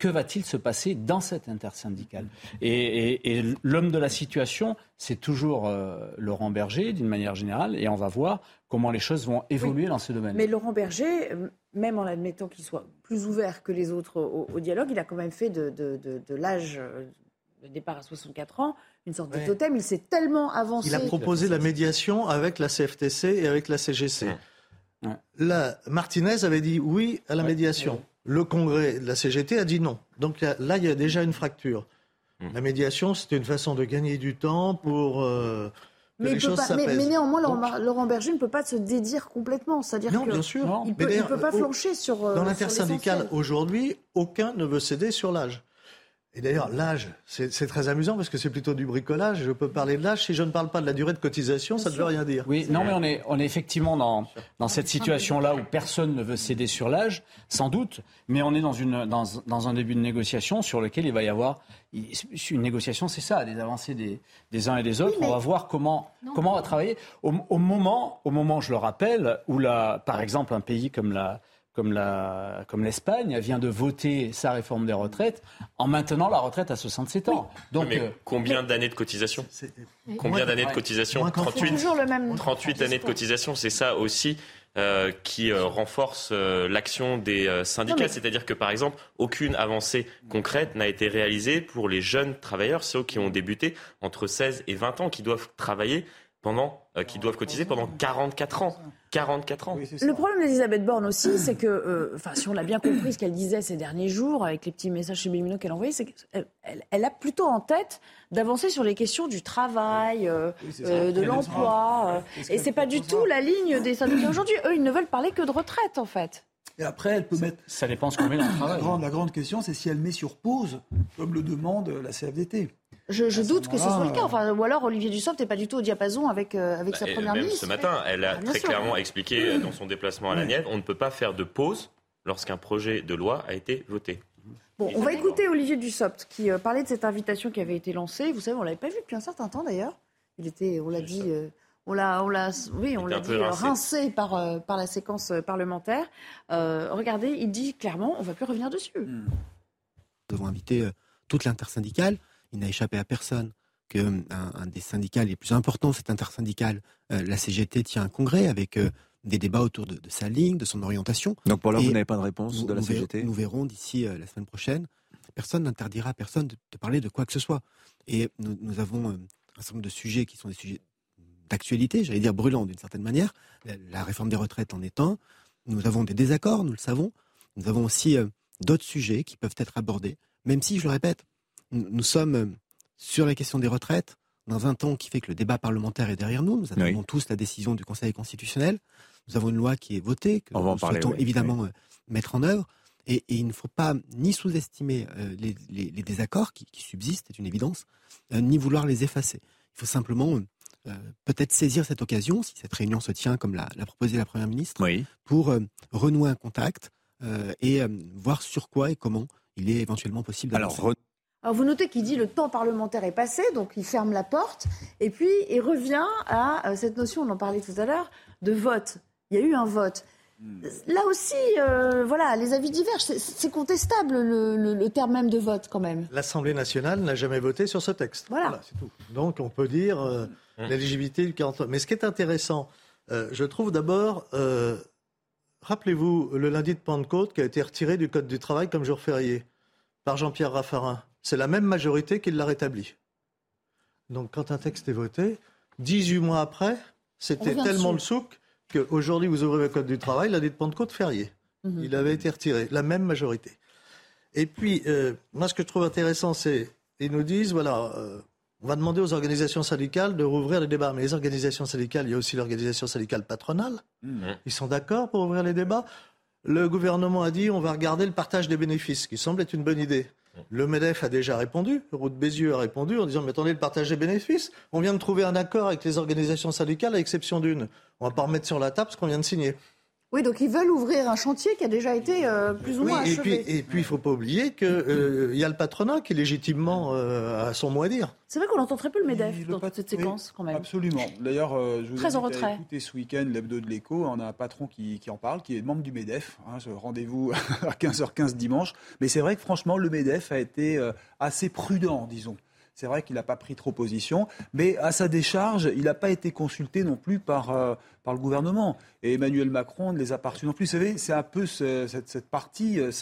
que va-t-il se passer dans cette intersyndicale ? Et, et, et l'homme de la situation, c'est toujours euh, Laurent Berger, d'une manière générale, et on va voir comment les choses vont évoluer oui. dans ce domaine. Mais Laurent Berger, même en admettant qu'il soit plus ouvert que les autres au, au dialogue, il a quand même fait de, de, de, de l'âge de départ à soixante-quatre ans une sorte ouais. de totem. Il s'est tellement avancé. Il a proposé la médiation avec la C F T C et avec la C G C. Ouais. La Martinez avait dit oui à la ouais. médiation. Ouais. Le congrès de la C G T a dit non. Donc là, il y a déjà une fracture. La médiation, c'était une façon de gagner du temps pour euh, que mais les choses pas, s'apaisent. Mais, mais néanmoins, Laurent, Laurent Berger ne peut pas se dédire complètement. C'est-à-dire non, que bien sûr. Il ne peut, peut pas flancher sur, dans sur l'essentiel. Dans l'intersyndicale, aujourd'hui, aucun ne veut céder sur l'âge. Et d'ailleurs, l'âge, c'est, c'est très amusant parce que c'est plutôt du bricolage. Je peux parler de l'âge. Si je ne parle pas de la durée de cotisation, ça ne veut rien dire. Oui, non, mais on est, on est effectivement dans, dans cette situation-là où personne ne veut céder sur l'âge, sans doute. Mais on est dans, une, dans, dans un début de négociation sur lequel il va y avoir... Une négociation, c'est ça, des avancées des, des uns et des autres. Oui, mais... On va voir comment, comment on va travailler. Au, au, moment, au moment, je le rappelle, où la, par exemple un pays comme la... Comme, la, comme l'Espagne, vient de voter sa réforme des retraites en maintenant la retraite à soixante-sept ans. Oui. Donc, mais euh, combien d'années de cotisation c'est... Combien d'années de cotisation trente-huit, trente-huit années de cotisation, c'est ça aussi euh, qui euh, renforce euh, l'action des euh, syndicats. Non, mais... C'est-à-dire que, par exemple, aucune avancée concrète n'a été réalisée pour les jeunes travailleurs, ceux qui ont débuté entre seize et vingt ans, qui doivent travailler pendant, euh, qui doivent cotiser pendant quarante-quatre ans. quarante-quatre ans. Oui, le problème d'Elisabeth Borne aussi, c'est que, enfin, euh, si on l'a bien compris ce qu'elle disait ces derniers jours, avec les petits messages subliminaux qu'elle envoyait, c'est qu'elle elle, elle a plutôt en tête d'avancer sur les questions du travail, euh, oui, euh, de l'emploi. Euh, et c'est pas du tout la ligne des syndicats aujourd'hui. Eux, ils ne veulent parler que de retraite, en fait. Et après, elle peut ça, mettre... Ça dépend ce qu'on met dans le travail. La grande, la grande question, c'est si elle met sur pause, comme le demande la C F D T. Je, je doute que ce soit le cas. Enfin, ou alors Olivier Dussopt n'est pas du tout au diapason avec, euh, avec bah, sa première même ministre. Ce matin, elle a ah, très sûr. clairement expliqué mmh. dans son déplacement à la Nièvre, on ne peut pas faire de pause lorsqu'un projet de loi a été voté. Bon, on va écouter Olivier Dussopt qui euh, parlait de cette invitation qui avait été lancée. Vous savez, on ne l'avait pas vu depuis un certain temps d'ailleurs. Il était, on l'a dit, euh, on l'a, on l'a, oui, on l'a dit rincé, rincé par, euh, par la séquence parlementaire. Euh, regardez, il dit clairement, on ne va plus revenir dessus. Mmh. Nous devons inviter euh, toute l'intersyndicale. Il n'a échappé à personne qu'un un des syndicats les plus importants, c'est intersyndicale, euh, la C G T tient un congrès avec euh, des débats autour de, de sa ligne, de son orientation. Donc pour l'heure, vous n'avez pas de réponse nous, de la nous C G T verrons, nous verrons d'ici euh, la semaine prochaine. Personne n'interdira à personne de, de parler de quoi que ce soit. Et nous, nous avons euh, un certain nombre de sujets qui sont des sujets d'actualité, j'allais dire brûlants d'une certaine manière. La, la réforme des retraites en est un. Nous avons des désaccords, nous le savons. Nous avons aussi euh, d'autres sujets qui peuvent être abordés, même si, je le répète, nous sommes sur la question des retraites, dans un temps qui fait que le débat parlementaire est derrière nous. Nous attendons oui. tous la décision du Conseil constitutionnel. Nous avons une loi qui est votée, que On nous parler, souhaitons oui, évidemment oui. mettre en œuvre. Et, et il ne faut pas ni sous-estimer euh, les, les, les désaccords qui, qui subsistent, c'est une évidence, euh, ni vouloir les effacer. Il faut simplement euh, peut-être saisir cette occasion, si cette réunion se tient comme l'a, l'a proposé la Première ministre, oui. pour euh, renouer un contact euh, et euh, voir sur quoi et comment il est éventuellement possible d'avancer. Alors, re- Alors vous notez qu'il dit le temps parlementaire est passé, donc il ferme la porte, et puis il revient à cette notion, on en parlait tout à l'heure, de vote. Il y a eu un vote. Là aussi, euh, voilà, les avis divergent. C'est, c'est contestable le, le, le terme même de vote quand même. L'Assemblée nationale n'a jamais voté sur ce texte. Voilà, voilà c'est tout. Donc on peut dire euh, l'éligibilité du quarante. Mais ce qui est intéressant, euh, je trouve d'abord... Euh, rappelez-vous le lundi de Pentecôte qui a été retiré du Code du travail comme jour férié par Jean-Pierre Raffarin. C'est la même majorité qui l'a rétabli. Donc quand un texte est voté, dix-huit mois après, c'était tellement le souk qu'aujourd'hui vous ouvrez le Code du travail, l'année de Pentecôte férié. Mm-hmm. Il avait été retiré, la même majorité. Et puis, euh, moi ce que je trouve intéressant, c'est qu'ils nous disent, voilà, euh, on va demander aux organisations syndicales de rouvrir les débats. Mais les organisations syndicales, il y a aussi l'organisation syndicale patronale. Mm-hmm. Ils sont d'accord pour ouvrir les débats. Le gouvernement a dit, on va regarder le partage des bénéfices, ce qui semble être une bonne idée. Le MEDEF a déjà répondu, le Route Bézieux a répondu en disant « Mais attendez, le partage des bénéfices, on vient de trouver un accord avec les organisations syndicales à l'exception d'une. On ne va pas remettre sur la table ce qu'on vient de signer. » Oui, donc ils veulent ouvrir un chantier qui a déjà été euh, plus ou oui, moins et achevé. Puis, et puis, il ne faut pas oublier qu'il euh, y a le patronat qui, légitimement, euh, a son mot à dire. C'est vrai qu'on entend très peu le MEDEF le dans pat... toute cette séquence, oui, quand même. Absolument. D'ailleurs, euh, je vous très invite à écouter ce week-end l'hebdo de l'Écho. On a un patron qui, qui en parle, qui est membre du MEDEF. Hein, ce rendez-vous à quinze heures quinze dimanche. Mais c'est vrai que, franchement, le MEDEF a été euh, assez prudent, disons. C'est vrai qu'il n'a pas pris trop position, mais à sa décharge, il n'a pas été consulté non plus par, euh, par le gouvernement. Et Emmanuel Macron ne les a pas reçus non plus. Vous savez, c'est un peu ce, cette, cette partie. Euh,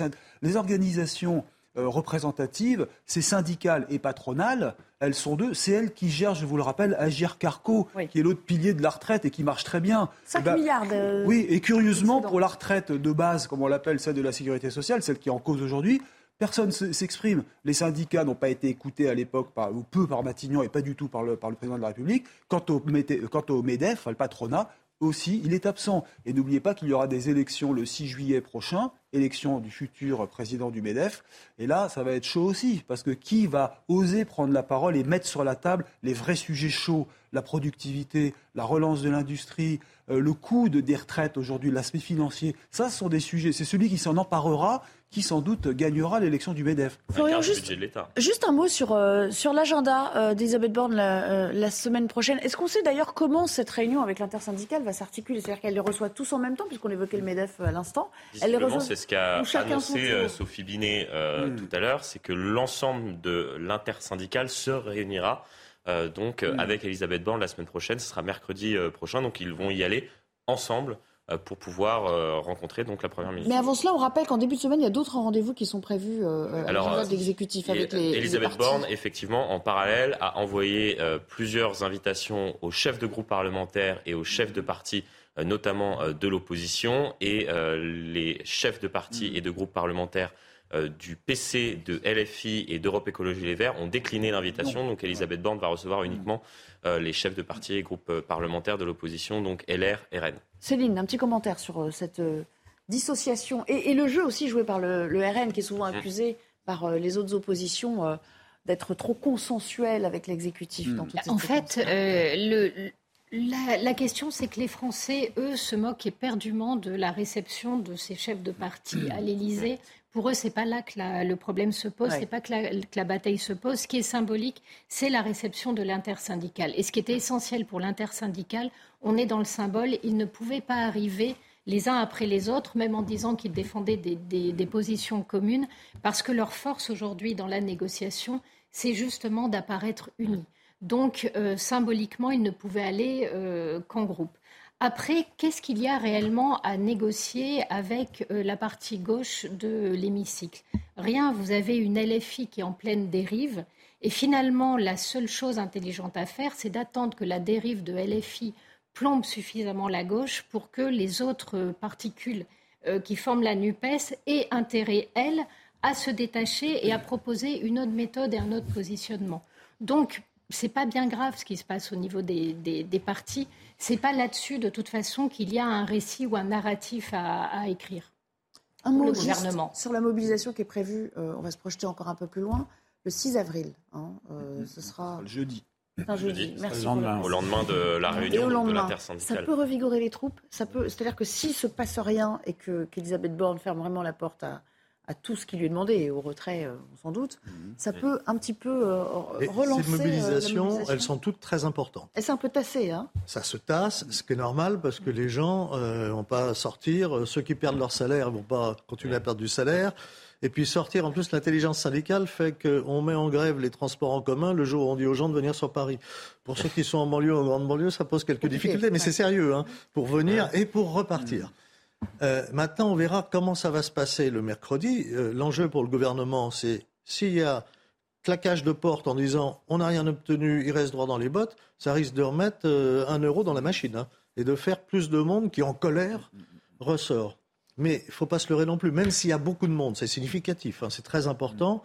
les organisations euh, représentatives, c'est syndicales et patronales, elles sont deux. C'est elles qui gèrent, je vous le rappelle, Agir Carco, oui. qui est l'autre pilier de la retraite et qui marche très bien. cinq bah, milliards de... Oui, et curieusement, pour la retraite de base, comme on l'appelle, celle de la sécurité sociale, celle qui est en cause aujourd'hui, personne ne s'exprime. Les syndicats n'ont pas été écoutés à l'époque, par, ou peu par Matignon et pas du tout par le, par le président de la République. Quant au, quant au MEDEF, le patronat, aussi, il est absent. Et n'oubliez pas qu'il y aura des élections le six juillet prochain. élection du futur président du MEDEF. Et là, ça va être chaud aussi, parce que qui va oser prendre la parole et mettre sur la table les vrais sujets chauds, la productivité, la relance de l'industrie, euh, le coût de, des retraites aujourd'hui, l'aspect financier. Ça, ce sont des sujets. C'est celui qui s'en emparera qui sans doute gagnera l'élection du MEDEF. Florian, juste, juste un mot sur, euh, sur l'agenda euh, d'Elisabeth Borne la, euh, la semaine prochaine. Est-ce qu'on sait d'ailleurs comment cette réunion avec l'intersyndicale va s'articuler? C'est-à-dire qu'elle les reçoit tous en même temps, puisqu'on évoquait le MEDEF à l'instant. Elle les reçoit... C'est ce qu'a annoncé euh, Sophie Binet euh, mmh. tout à l'heure, c'est que l'ensemble de l'intersyndicale se réunira euh, donc, mmh. avec Elisabeth Borne la semaine prochaine. Ce sera mercredi euh, prochain, donc ils vont y aller ensemble pour pouvoir rencontrer donc la première ministre. Mais avant cela, on rappelle qu'en début de semaine, il y a d'autres rendez-vous qui sont prévus à l'agenda de l'exécutif avec les partis. Elisabeth Borne, effectivement, en parallèle, a envoyé plusieurs invitations aux chefs de groupe parlementaires et aux chefs de parti, notamment de l'opposition, et les chefs de parti et de groupes parlementaires du P C, de L F I et d'Europe Écologie Les Verts ont décliné l'invitation. Donc Elisabeth Borne va recevoir uniquement les chefs de parti et groupes parlementaires de l'opposition, donc L R, R N. Céline, un petit commentaire sur cette dissociation et, et le jeu aussi joué par le, le R N qui est souvent accusé par les autres oppositions d'être trop consensuel avec l'exécutif dans toute cette En fait, euh, le... La, la question, c'est que les Français, eux, se moquent éperdument de la réception de ces chefs de parti à l'Élysée. Pour eux, ce n'est pas là que la, le problème se pose, ouais. ce n'est pas que la, que la bataille se pose. Ce qui est symbolique, c'est la réception de l'intersyndicale. Et ce qui était essentiel pour l'intersyndicale, on est dans le symbole, ils ne pouvaient pas arriver les uns après les autres, même en disant qu'ils défendaient des, des, des positions communes, parce que leur force aujourd'hui dans la négociation, c'est justement d'apparaître unis. Donc, euh, symboliquement, ils ne pouvaient aller euh, qu'en groupe. Après, qu'est-ce qu'il y a réellement à négocier avec euh, la partie gauche de l'hémicycle ? Rien, vous avez une L F I qui est en pleine dérive. Et finalement, la seule chose intelligente à faire, c'est d'attendre que la dérive de L F I plombe suffisamment la gauche pour que les autres particules euh, qui forment la NUPES aient intérêt, elles, à se détacher et à proposer une autre méthode et un autre positionnement. Donc, c'est pas bien grave ce qui se passe au niveau des, des, des partis. C'est pas là-dessus, de toute façon, qu'il y a un récit ou un narratif à, à écrire. Un mot juste sur la mobilisation qui est prévue. Euh, on va se projeter encore un peu plus loin. Le six avril, hein, euh, ce sera... Le jeudi. Un jeudi. jeudi. Merci. Le lendemain. Au lendemain de la réunion de l'intersyndicale. Ça peut revigorer les troupes. Ça peut... C'est-à-dire que s'il ne se passe rien et que, qu'Elisabeth Borne ferme vraiment la porte à... à tout ce qui lui est demandé, et au retrait, euh, sans doute, mmh. ça peut un petit peu euh, relancer... Ces mobilisations, euh, mobilisation. Elles sont toutes très importantes. Elles sont un peu tassées, hein ? Ça se tasse, ce qui est normal, parce que les gens euh, vont pas sortir. Ceux qui perdent leur salaire vont pas continuer à perdre du salaire. Et puis sortir, en plus, l'intelligence syndicale fait qu'on met en grève les transports en commun le jour où on dit aux gens de venir sur Paris. Pour ceux qui sont en banlieue, en grande banlieue, ça pose quelques compliqué, difficultés, mais ouais. c'est sérieux, hein, pour venir et pour repartir. Mmh. Euh, maintenant, on verra comment ça va se passer le mercredi. Euh, l'enjeu pour le gouvernement, c'est s'il y a claquage de porte en disant on n'a rien obtenu, il reste droit dans les bottes, ça risque de remettre euh, un euro dans la machine, hein, et de faire plus de monde qui, en colère, ressort. Mais il ne faut pas se leurrer non plus, même s'il y a beaucoup de monde, c'est significatif, hein, c'est très important.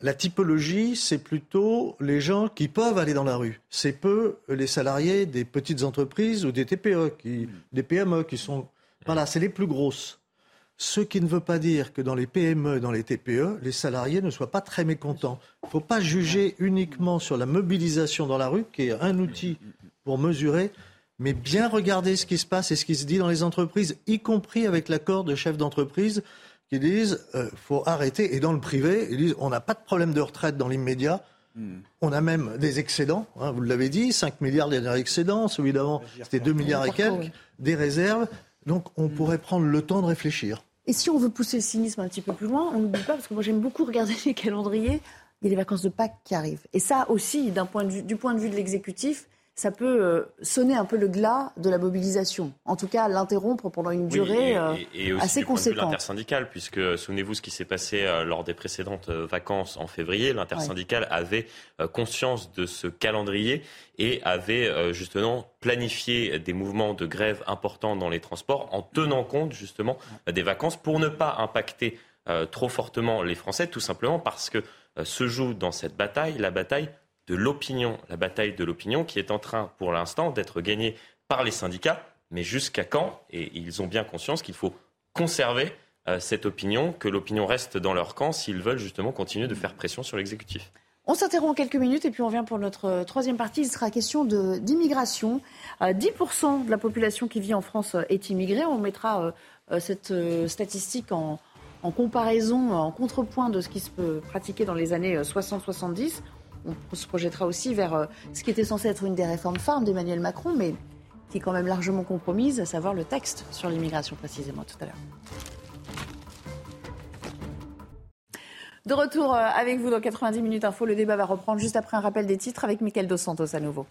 La typologie, c'est plutôt les gens qui peuvent aller dans la rue. C'est peu les salariés des petites entreprises ou des T P E, qui, des P M E qui sont... Voilà, c'est les plus grosses. Ce qui ne veut pas dire que dans les P M E, dans les T P E, les salariés ne soient pas très mécontents. Il ne faut pas juger uniquement sur la mobilisation dans la rue, qui est un outil pour mesurer, mais bien regarder ce qui se passe et ce qui se dit dans les entreprises, y compris avec l'accord de chefs d'entreprise qui disent euh, faut arrêter. Et dans le privé, ils disent on n'a pas de problème de retraite dans l'immédiat. On a même des excédents, hein, vous l'avez dit, cinq milliards de derniers excédents, celui d'avant c'était deux milliards et quelques, des réserves. Donc on pourrait prendre le temps de réfléchir. Et si on veut pousser le cynisme un petit peu plus loin, on n'oublie pas, parce que moi j'aime beaucoup regarder les calendriers, il y a les vacances de Pâques qui arrivent. Et ça aussi, d'un point de vue, du point de vue de l'exécutif, ça peut sonner un peu le glas de la mobilisation. En tout cas, l'interrompre pendant une durée oui, et, et, et aussi assez conséquente. Et l'intersyndicale, puisque souvenez-vous ce qui s'est passé lors des précédentes vacances en février. L'intersyndicale ouais. avait conscience de ce calendrier et avait justement planifié des mouvements de grève importants dans les transports en tenant compte justement des vacances pour ne pas impacter trop fortement les Français, tout simplement parce que se joue dans cette bataille, la bataille de l'opinion, la bataille de l'opinion qui est en train, pour l'instant, d'être gagnée par les syndicats, mais jusqu'à quand ? Et ils ont bien conscience qu'il faut conserver euh, cette opinion, que l'opinion reste dans leur camp s'ils veulent justement continuer de faire pression sur l'exécutif. On s'interrompt quelques minutes et puis on revient pour notre troisième partie. Il sera question de, d'immigration. Euh, dix pour cent de la population qui vit en France est immigrée. On mettra euh, cette euh, statistique en, en comparaison, en contrepoint de ce qui se peut pratiquer dans les années soixante soixante-dix. On se projettera aussi vers euh, ce qui était censé être une des réformes phares d'Emmanuel Macron, mais qui est quand même largement compromise, à savoir le texte sur l'immigration précisément tout à l'heure. De retour avec vous dans quatre-vingt-dix minutes Info. Le débat va reprendre juste après un rappel des titres avec Michaël Dos Santos à nouveau.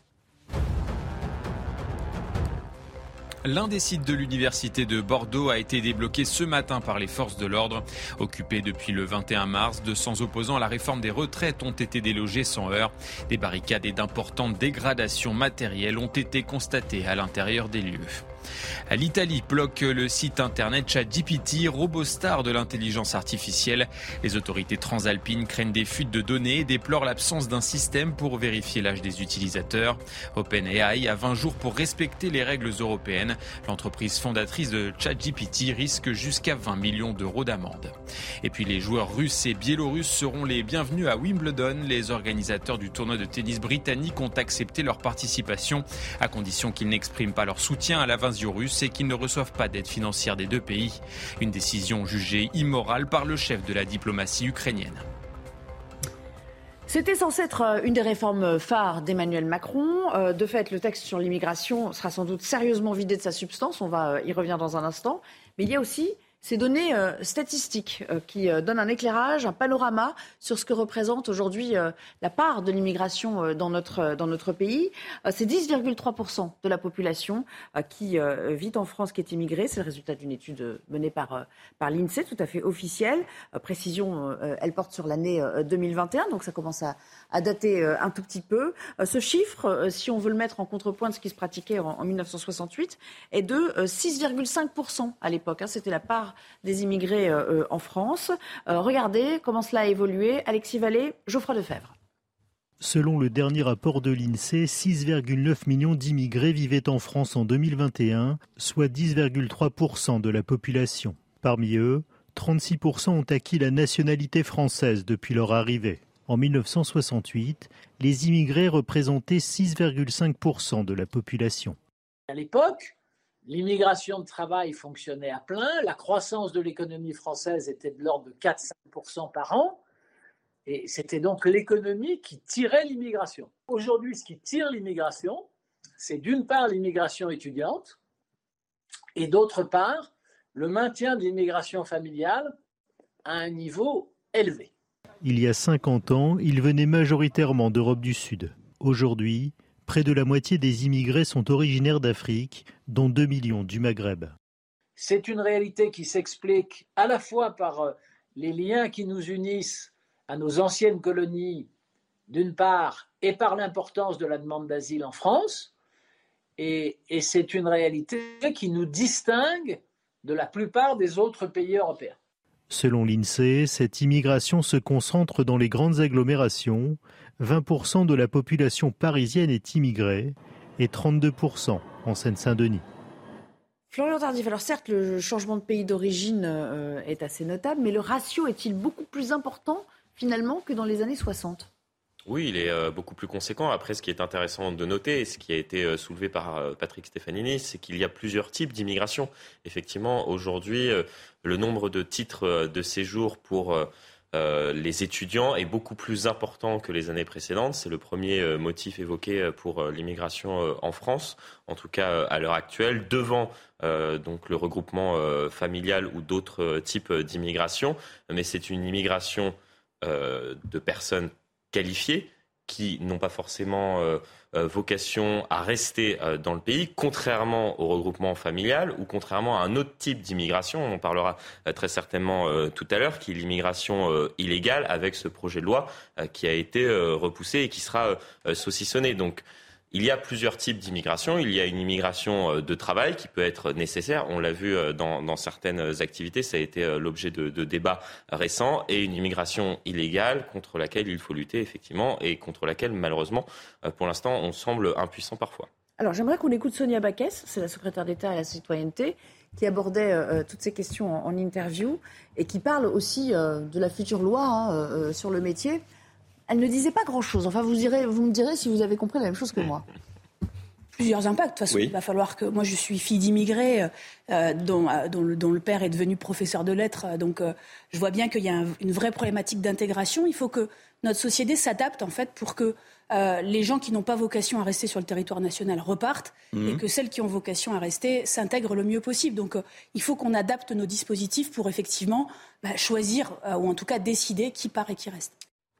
L'un des sites de l'université de Bordeaux a été débloqué ce matin par les forces de l'ordre. Occupé depuis le vingt et un mars, deux cents opposants à la réforme des retraites ont été délogés sans heurts. Des barricades et d'importantes dégradations matérielles ont été constatées à l'intérieur des lieux. L'Italie bloque le site internet ChatGPT, robot star de l'intelligence artificielle. Les autorités transalpines craignent des fuites de données et déplorent l'absence d'un système pour vérifier l'âge des utilisateurs. OpenAI a vingt jours pour respecter les règles européennes. L'entreprise fondatrice de ChatGPT risque jusqu'à vingt millions d'euros d'amende. Et puis les joueurs russes et biélorusses seront les bienvenus à Wimbledon. Les organisateurs du tournoi de tennis britannique ont accepté leur participation, à condition qu'ils n'expriment pas leur soutien à la russes et qu'ils ne reçoivent pas d'aide financière des deux pays. Une décision jugée immorale par le chef de la diplomatie ukrainienne. C'était censé être une des réformes phares d'Emmanuel Macron. De fait, le texte sur l'immigration sera sans doute sérieusement vidé de sa substance. On va y revenir dans un instant. Mais il y a aussi ces données statistiques qui donnent un éclairage, un panorama sur ce que représente aujourd'hui la part de l'immigration dans notre, dans notre pays. C'est dix virgule trois pour cent de la population qui vit en France qui est immigrée. C'est le résultat d'une étude menée par, par l'INSEE, tout à fait officielle. Précision, elle porte sur l'année deux mille vingt et un, donc ça commence à, à dater un tout petit peu. Ce chiffre, si on veut le mettre en contrepoint de ce qui se pratiquait en, en dix-neuf cent soixante-huit, est de six virgule cinq pour cent à l'époque. C'était la part des immigrés euh, en France. Euh, regardez comment cela a évolué. Alexis Vallée, Geoffroy Defebvre. Selon le dernier rapport de l'INSEE, six virgule neuf millions d'immigrés vivaient en France en deux mille vingt et un, soit dix virgule trois pour cent de la population. Parmi eux, trente-six pour cent ont acquis la nationalité française depuis leur arrivée. En dix-neuf cent soixante-huit, les immigrés représentaient six virgule cinq pour cent de la population. À l'époque, l'immigration de travail fonctionnait à plein, la croissance de l'économie française était de l'ordre de quatre à cinq pour cent par an, et c'était donc l'économie qui tirait l'immigration. Aujourd'hui, ce qui tire l'immigration, c'est d'une part l'immigration étudiante, et d'autre part, le maintien de l'immigration familiale à un niveau élevé. Il y a cinquante ans, ils venaient majoritairement d'Europe du Sud. Aujourd'hui, près de la moitié des immigrés sont originaires d'Afrique, dont deux millions du Maghreb. C'est une réalité qui s'explique à la fois par les liens qui nous unissent à nos anciennes colonies, d'une part, et par l'importance de la demande d'asile en France. Et, et c'est une réalité qui nous distingue de la plupart des autres pays européens. Selon l'INSEE, cette immigration se concentre dans les grandes agglomérations. vingt pour cent de la population parisienne est immigrée et trente-deux pour cent en Seine-Saint-Denis. Florian Tardif, alors certes, le changement de pays d'origine est assez notable, mais le ratio est-il beaucoup plus important finalement que dans les années soixante ? Oui, il est beaucoup plus conséquent. Après, ce qui est intéressant de noter, et ce qui a été soulevé par Patrick Stefanini, c'est qu'il y a plusieurs types d'immigration. Effectivement, aujourd'hui, le nombre de titres de séjour pour les étudiants est beaucoup plus important que les années précédentes. C'est le premier motif évoqué pour l'immigration en France, en tout cas à l'heure actuelle, devant Euh, donc le regroupement familial ou d'autres types d'immigration. Mais c'est une immigration euh, de personnes qualifiés qui n'ont pas forcément euh, euh, vocation à rester euh, dans le pays, contrairement au regroupement familial ou contrairement à un autre type d'immigration. On en parlera euh, très certainement euh, tout à l'heure, qui est l'immigration euh, illégale avec ce projet de loi euh, qui a été euh, repoussé et qui sera euh, saucissonné. Donc il y a plusieurs types d'immigration. Il y a une immigration de travail qui peut être nécessaire. On l'a vu dans, dans certaines activités. Ça a été l'objet de, de débats récents. Et une immigration illégale contre laquelle il faut lutter, effectivement, et contre laquelle, malheureusement, pour l'instant, on semble impuissant parfois. Alors, j'aimerais qu'on écoute Sonia Backès, c'est la secrétaire d'État à la citoyenneté, qui abordait euh, toutes ces questions en, en interview et qui parle aussi euh, de la future loi hein, euh, sur le métier. Elle ne disait pas grand-chose. Enfin, vous, irez, vous me direz si vous avez compris la même chose que moi. Plusieurs impacts. De toute façon, oui. Il va falloir que... Moi, je suis fille d'immigrés euh, dont, euh, dont, le, dont le père est devenu professeur de lettres. Donc, euh, je vois bien qu'il y a un, une vraie problématique d'intégration. Il faut que notre société s'adapte, en fait, pour que euh, les gens qui n'ont pas vocation à rester sur le territoire national repartent mmh. et que celles qui ont vocation à rester s'intègrent le mieux possible. Donc, euh, il faut qu'on adapte nos dispositifs pour, effectivement, bah, choisir euh, ou, en tout cas, décider qui part et qui reste.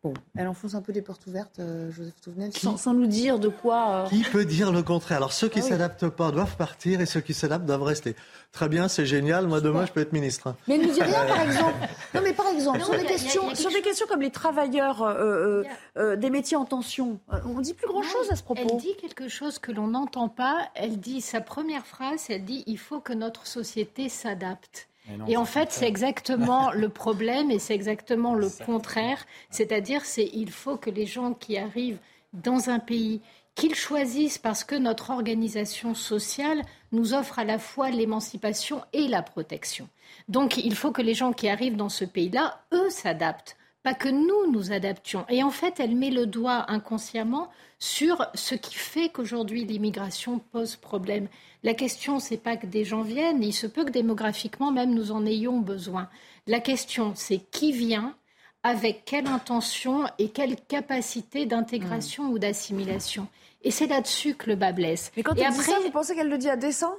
Bon. Elle enfonce un peu les portes ouvertes, euh, Joseph Thouvenel, sans, sans nous dire de quoi... Euh... Qui peut dire le contraire ? Alors, ceux qui ne ah, oui. s'adaptent pas doivent partir et ceux qui s'adaptent doivent rester. Très bien, c'est génial. Moi, demain, je peux être ministre. Hein. Mais elle ne nous dit rien, par exemple. Non, mais par exemple, non, sur, des a, questions, a, a sur des questions comme les travailleurs euh, euh, euh, des métiers en tension, euh, on ne dit plus grand-chose à ce propos. Elle dit quelque chose que l'on n'entend pas. Elle dit, sa première phrase, elle dit « Il faut que notre société s'adapte ». Non, et en fait, c'est exactement le problème et c'est exactement le contraire. C'est-à-dire, c'est il faut que les gens qui arrivent dans un pays, qu'ils choisissent parce que notre organisation sociale nous offre à la fois l'émancipation et la protection. Donc, il faut que les gens qui arrivent dans ce pays-là, eux, s'adaptent. Pas que nous, nous adaptions. Et en fait, elle met le doigt inconsciemment sur ce qui fait qu'aujourd'hui l'immigration pose problème. La question, c'est pas que des gens viennent. Il se peut que démographiquement, même, nous en ayons besoin. La question, c'est qui vient, avec quelle intention et quelle capacité d'intégration mmh. ou d'assimilation. Et c'est là-dessus que le bas blesse. Mais quand elle dit ça, vous pensez qu'elle le dit à dessein ?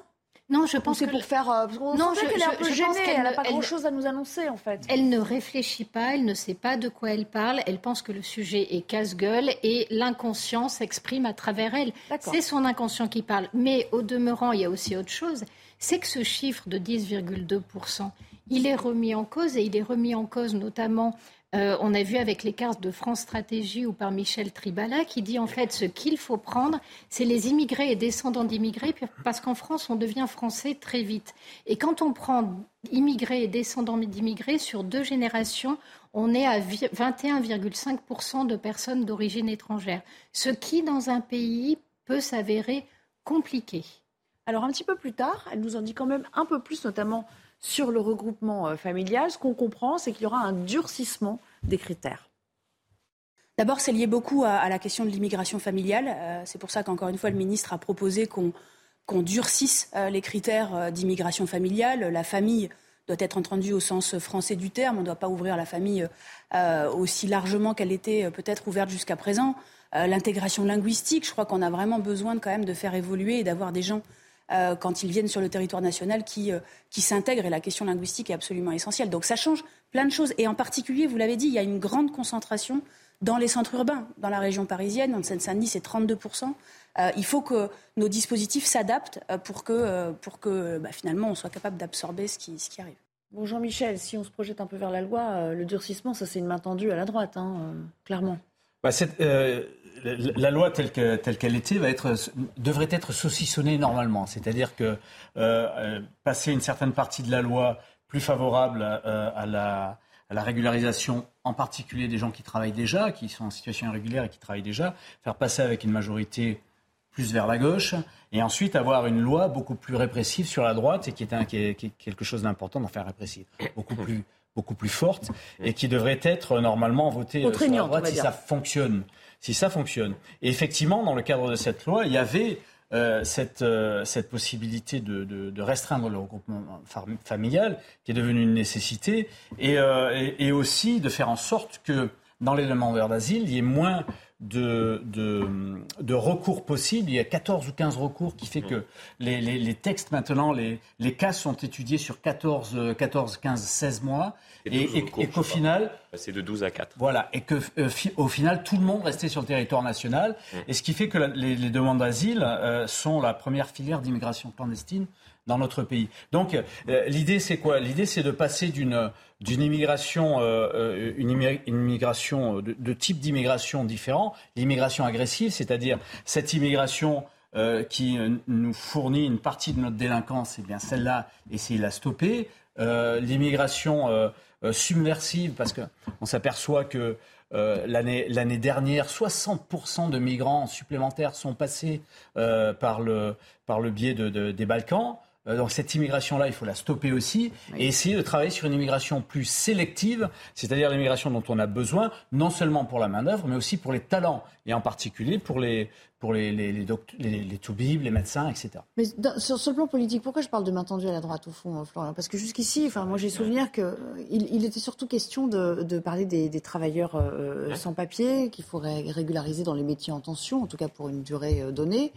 Non, je pense que... C'est pour faire... On non, je, qu'elle est un peu je, gênée, je elle n'a pas grand-chose à nous annoncer, en fait. Elle ne réfléchit pas, elle ne sait pas de quoi elle parle, elle pense que le sujet est casse-gueule et l'inconscient s'exprime à travers elle. D'accord. C'est son inconscient qui parle. Mais au demeurant, il y a aussi autre chose, c'est que ce chiffre de dix virgule deux pour cent, il est remis en cause et il est remis en cause notamment... Euh, on a vu avec les cartes de France Stratégie ou par Michel Tribala qui dit en fait ce qu'il faut prendre, c'est les immigrés et descendants d'immigrés parce qu'en France, on devient français très vite. Et quand on prend immigrés et descendants d'immigrés, sur deux générations, on est à vingt et un virgule cinq pour cent de personnes d'origine étrangère. Ce qui, dans un pays, peut s'avérer compliqué. Alors un petit peu plus tard, elle nous en dit quand même un peu plus, notamment... Sur le regroupement familial, ce qu'on comprend, c'est qu'il y aura un durcissement des critères. D'abord, c'est lié beaucoup à, à la question de l'immigration familiale. Euh, c'est pour ça qu'encore une fois, le ministre a proposé qu'on, qu'on durcisse euh, les critères euh, d'immigration familiale. La famille doit être entendue au sens français du terme. On ne doit pas ouvrir la famille euh, aussi largement qu'elle était euh, peut-être ouverte jusqu'à présent. Euh, l'intégration linguistique, je crois qu'on a vraiment besoin de, quand même de faire évoluer et d'avoir des gens... Euh, quand ils viennent sur le territoire national, qui, euh, qui s'intègrent. Et la question linguistique est absolument essentielle. Donc ça change plein de choses. Et en particulier, vous l'avez dit, il y a une grande concentration dans les centres urbains. Dans la région parisienne, en Seine-Saint-Denis, c'est trente-deux pour cent. Euh, il faut que nos dispositifs s'adaptent pour que, pour que bah, finalement, on soit capable d'absorber ce qui, ce qui arrive. Bon, Jean-Michel, si on se projette un peu vers la loi, le durcissement, ça, c'est une main tendue à la droite, hein, euh, clairement. Bah, c'est... Euh... La loi telle, que, telle qu'elle était va être, devrait être saucissonnée normalement. C'est-à-dire que euh, passer une certaine partie de la loi plus favorable euh, à, la, à la régularisation, en particulier des gens qui travaillent déjà, qui sont en situation irrégulière et qui travaillent déjà, faire passer avec une majorité plus vers la gauche, et ensuite avoir une loi beaucoup plus répressive sur la droite, et qui est, un, qui est, qui est quelque chose d'important d'en faire répressive, beaucoup plus, beaucoup plus forte, et qui devrait être normalement votée sur la droite si ça fonctionne. Si ça fonctionne. Et effectivement, dans le cadre de cette loi, il y avait euh, cette, euh, cette possibilité de, de, de restreindre le regroupement familial, qui est devenue une nécessité, et, euh, et, et aussi de faire en sorte que, dans les demandeurs d'asile, il y ait moins de, de, de recours possibles. Il y a quatorze ou quinze recours, qui fait que les, les, les textes, maintenant, les, les cas sont étudiés sur quatorze, quinze, seize mois. Et, et, recours, et qu'au final... C'est de douze à quatre. Voilà. Et qu'au euh, fi, final, tout le monde restait sur le territoire national. Mmh. Et ce qui fait que la, les, les demandes d'asile euh, sont la première filière d'immigration clandestine dans notre pays. Donc, euh, l'idée, c'est quoi ? L'idée, c'est de passer d'une, d'une immigration, euh, une immigration de, de type d'immigration différent, l'immigration agressive, c'est-à-dire cette immigration... Euh, qui euh, nous fournit une partie de notre délinquance, eh bien celle-là, essayez de la stopper. Euh, l'immigration euh, euh, subversive, parce qu'on s'aperçoit que euh, l'année, l'année dernière, soixante pour cent de migrants supplémentaires sont passés euh, par, le, par le biais de, de, des Balkans. Donc cette immigration-là, il faut la stopper aussi et essayer de travailler sur une immigration plus sélective, c'est-à-dire l'immigration dont on a besoin, non seulement pour la main-d'œuvre, mais aussi pour les talents et en particulier pour les... pour les, les, les, doct- les, les toubibs, les médecins, et cetera. Mais dans, sur ce plan politique, pourquoi je parle de main tendue à la droite, au fond, Florian ? Parce que jusqu'ici, enfin, moi j'ai souvenir qu'il il était surtout question de, de parler des, des travailleurs euh, sans papier, qu'il faut ré- régulariser dans les métiers en tension, en tout cas pour une durée euh, donnée,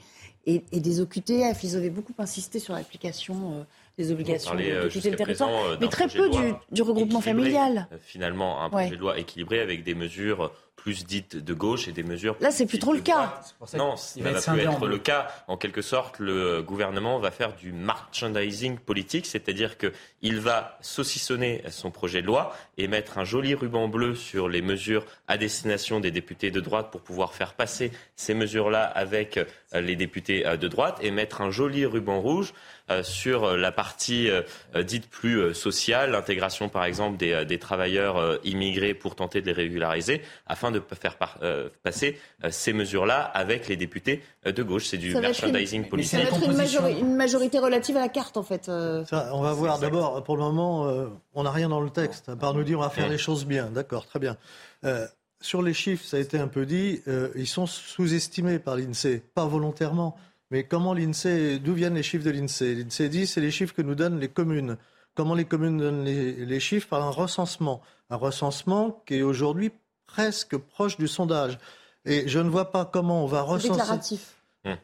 et, et des O Q T F. Ils avaient beaucoup insisté sur l'application euh, des obligations de quitter le territoire, mais très peu du, du regroupement familial. Finalement, un projet ouais. de loi équilibré avec des mesures plus dites de gauche et des mesures... Là, c'est plus trop le cas. Non, ça ne va plus être le cas. En quelque sorte, le gouvernement va faire du merchandising politique, c'est-à-dire qu'il va saucissonner son projet de loi et mettre un joli ruban bleu sur les mesures à destination des députés de droite pour pouvoir faire passer ces mesures-là avec les députés de droite et mettre un joli ruban rouge Euh, sur la partie euh, dite plus euh, sociale, l'intégration par exemple des, des travailleurs euh, immigrés pour tenter de les régulariser, afin de faire par, euh, passer euh, ces mesures-là avec les députés euh, de gauche. C'est du merchandising une... politique. Ça va être une, majori- une majorité relative à la carte en fait. Euh... Ça, on va voir d'abord, pour le moment, euh, on n'a rien dans le texte, à part nous dire on va faire ouais. les choses bien. D'accord, très bien. Euh, sur les chiffres, ça a été un peu dit, euh, ils sont sous-estimés par l'INSEE, pas volontairement. Mais comment l'INSEE, d'où viennent les chiffres de l'INSEE ? L'INSEE dit c'est les chiffres que nous donnent les communes. Comment les communes donnent les, les chiffres ? Par un recensement. Un recensement qui est aujourd'hui presque proche du sondage. Et je ne vois pas comment on va recenser... C'est déclaratif.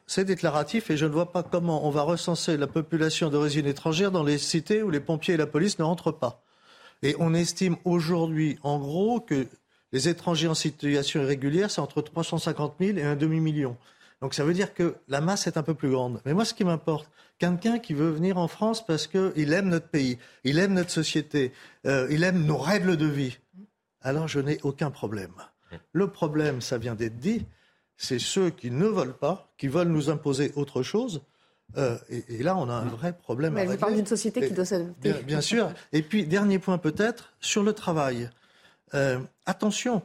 C'est déclaratif et je ne vois pas comment on va recenser la population d'origine étrangère dans les cités où les pompiers et la police ne rentrent pas. Et on estime aujourd'hui, en gros, que les étrangers en situation irrégulière, c'est entre trois cent cinquante mille et un demi-million. Donc ça veut dire que la masse est un peu plus grande. Mais moi, ce qui m'importe, quelqu'un qui veut venir en France parce qu'il aime notre pays, il aime notre société, euh, il aime nos règles de vie, alors je n'ai aucun problème. Le problème, ça vient d'être dit, c'est ceux qui ne veulent pas, qui veulent nous imposer autre chose. Euh, et, et là, on a un vrai problème mais à régler. Vous parlez d'une société et, qui doit s'adapter. Bien, bien sûr. Et puis, dernier point peut-être, sur le travail. Euh, attention,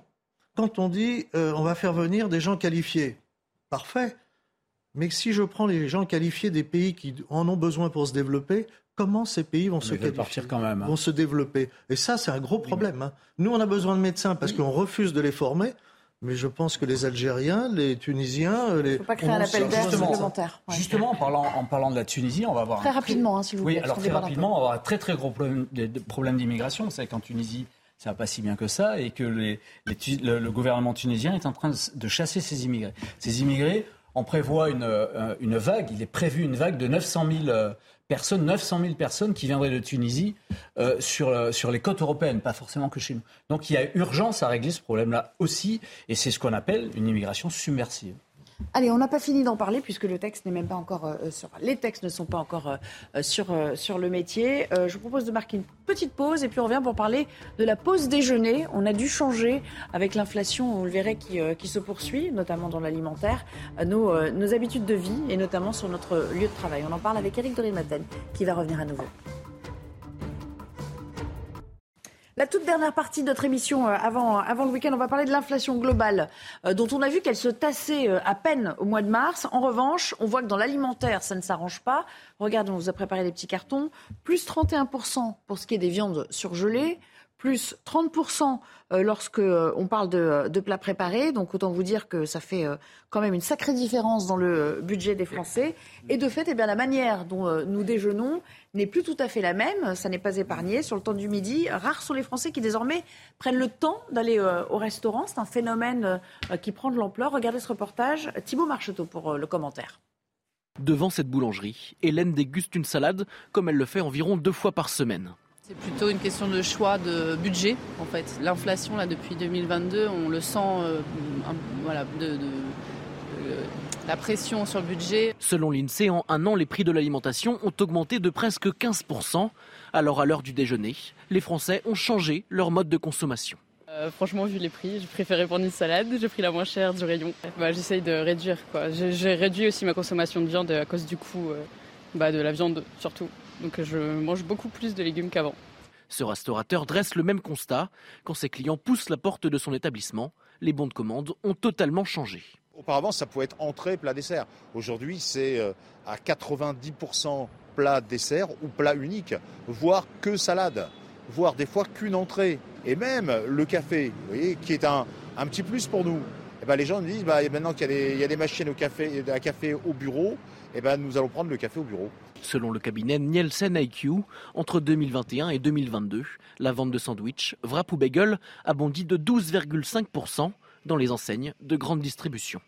quand on dit euh, on va faire venir des gens qualifiés, parfait, mais si je prends les gens qualifiés des pays qui en ont besoin pour se développer, comment ces pays vont, se, qualifier, quand même, hein. vont se développer ? Et ça, c'est un gros problème. Hein. Nous, on a besoin de médecins parce oui. qu'on refuse de les former, mais je pense que les Algériens, les Tunisiens... Les... Il ne faut pas créer on un appel d'air supplémentaire. Ouais. Justement, en parlant, en parlant de la Tunisie, on va avoir... Très un... rapidement, hein, si vous voulez. Oui, alors très rapidement, on va avoir un très très gros problème, problème d'immigration. Vous savez qu'en Tunisie... ça va pas si bien que ça, et que les, les, le, le gouvernement tunisien est en train de, de chasser ces immigrés. Ces immigrés, on prévoit une, une vague, il est prévu une vague de neuf cent mille personnes, neuf cent mille personnes qui viendraient de Tunisie euh, sur, sur les côtes européennes, pas forcément que chez nous. Donc il y a urgence à régler ce problème-là aussi, et c'est ce qu'on appelle une immigration submersive. Allez, on n'a pas fini d'en parler puisque le texte n'est même pas encore euh, sur. Les textes ne sont pas encore euh, sur, euh, sur le métier. Euh, je vous propose de marquer une petite pause et puis on revient pour parler de la pause déjeuner. On a dû changer avec l'inflation, on le verrait, qui, euh, qui se poursuit, notamment dans l'alimentaire, euh, nos, euh, nos habitudes de vie et notamment sur notre lieu de travail. On en parle avec Éric Deribatène qui va revenir à nouveau. La toute dernière partie de notre émission avant, avant le week-end, on va parler de l'inflation globale euh, dont on a vu qu'elle se tassait à peine au mois de mars. En revanche, on voit que dans l'alimentaire, ça ne s'arrange pas. Regardez, on vous a préparé des petits cartons. Plus trente et un pour cent pour ce qui est des viandes surgelées, plus trente pour cent lorsque on parle de, de plats préparés. Donc autant vous dire que ça fait quand même une sacrée différence dans le budget des Français. Et de fait, eh bien, la manière dont nous déjeunons n'est plus tout à fait la même. Ça n'est pas épargné. Sur le temps du midi, rares sont les Français qui désormais prennent le temps d'aller au restaurant. C'est un phénomène qui prend de l'ampleur. Regardez ce reportage. Thibaut Marcheteau pour le commentaire. Devant cette boulangerie, Hélène déguste une salade comme elle le fait environ deux fois par semaine. C'est plutôt une question de choix de budget, en fait. L'inflation, là, depuis deux mille vingt-deux, on le sent, euh, un, voilà, de, de, de, de la pression sur le budget. Selon l'INSEE, en un an, les prix de l'alimentation ont augmenté de presque quinze pour cent. Alors, à l'heure du déjeuner, les Français ont changé leur mode de consommation. Euh, franchement, vu les prix, j'ai préféré prendre une salade, j'ai pris la moins chère du rayon. Bah, j'essaye de réduire, quoi. J'ai, j'ai réduit aussi ma consommation de viande à cause du coût euh, bah, de la viande, surtout. Donc je mange beaucoup plus de légumes qu'avant. Ce restaurateur dresse le même constat. Quand ses clients poussent la porte de son établissement, les bons de commande ont totalement changé. Auparavant, ça pouvait être entrée, plat, dessert. Aujourd'hui, c'est à quatre-vingt-dix pour cent plat dessert ou plat unique, voire que salade, voire des fois qu'une entrée. Et même le café, vous voyez, qui est un, un petit plus pour nous. Et ben les gens nous disent bah, maintenant qu'il y a, des, il y a des machines au café, à café au bureau, et ben nous allons prendre le café au bureau. Selon le cabinet Nielsen I Q, entre deux mille vingt et un et deux mille vingt-deux, la vente de sandwichs, wraps ou bagels a bondi de douze virgule cinq pour cent dans les enseignes de grande distribution.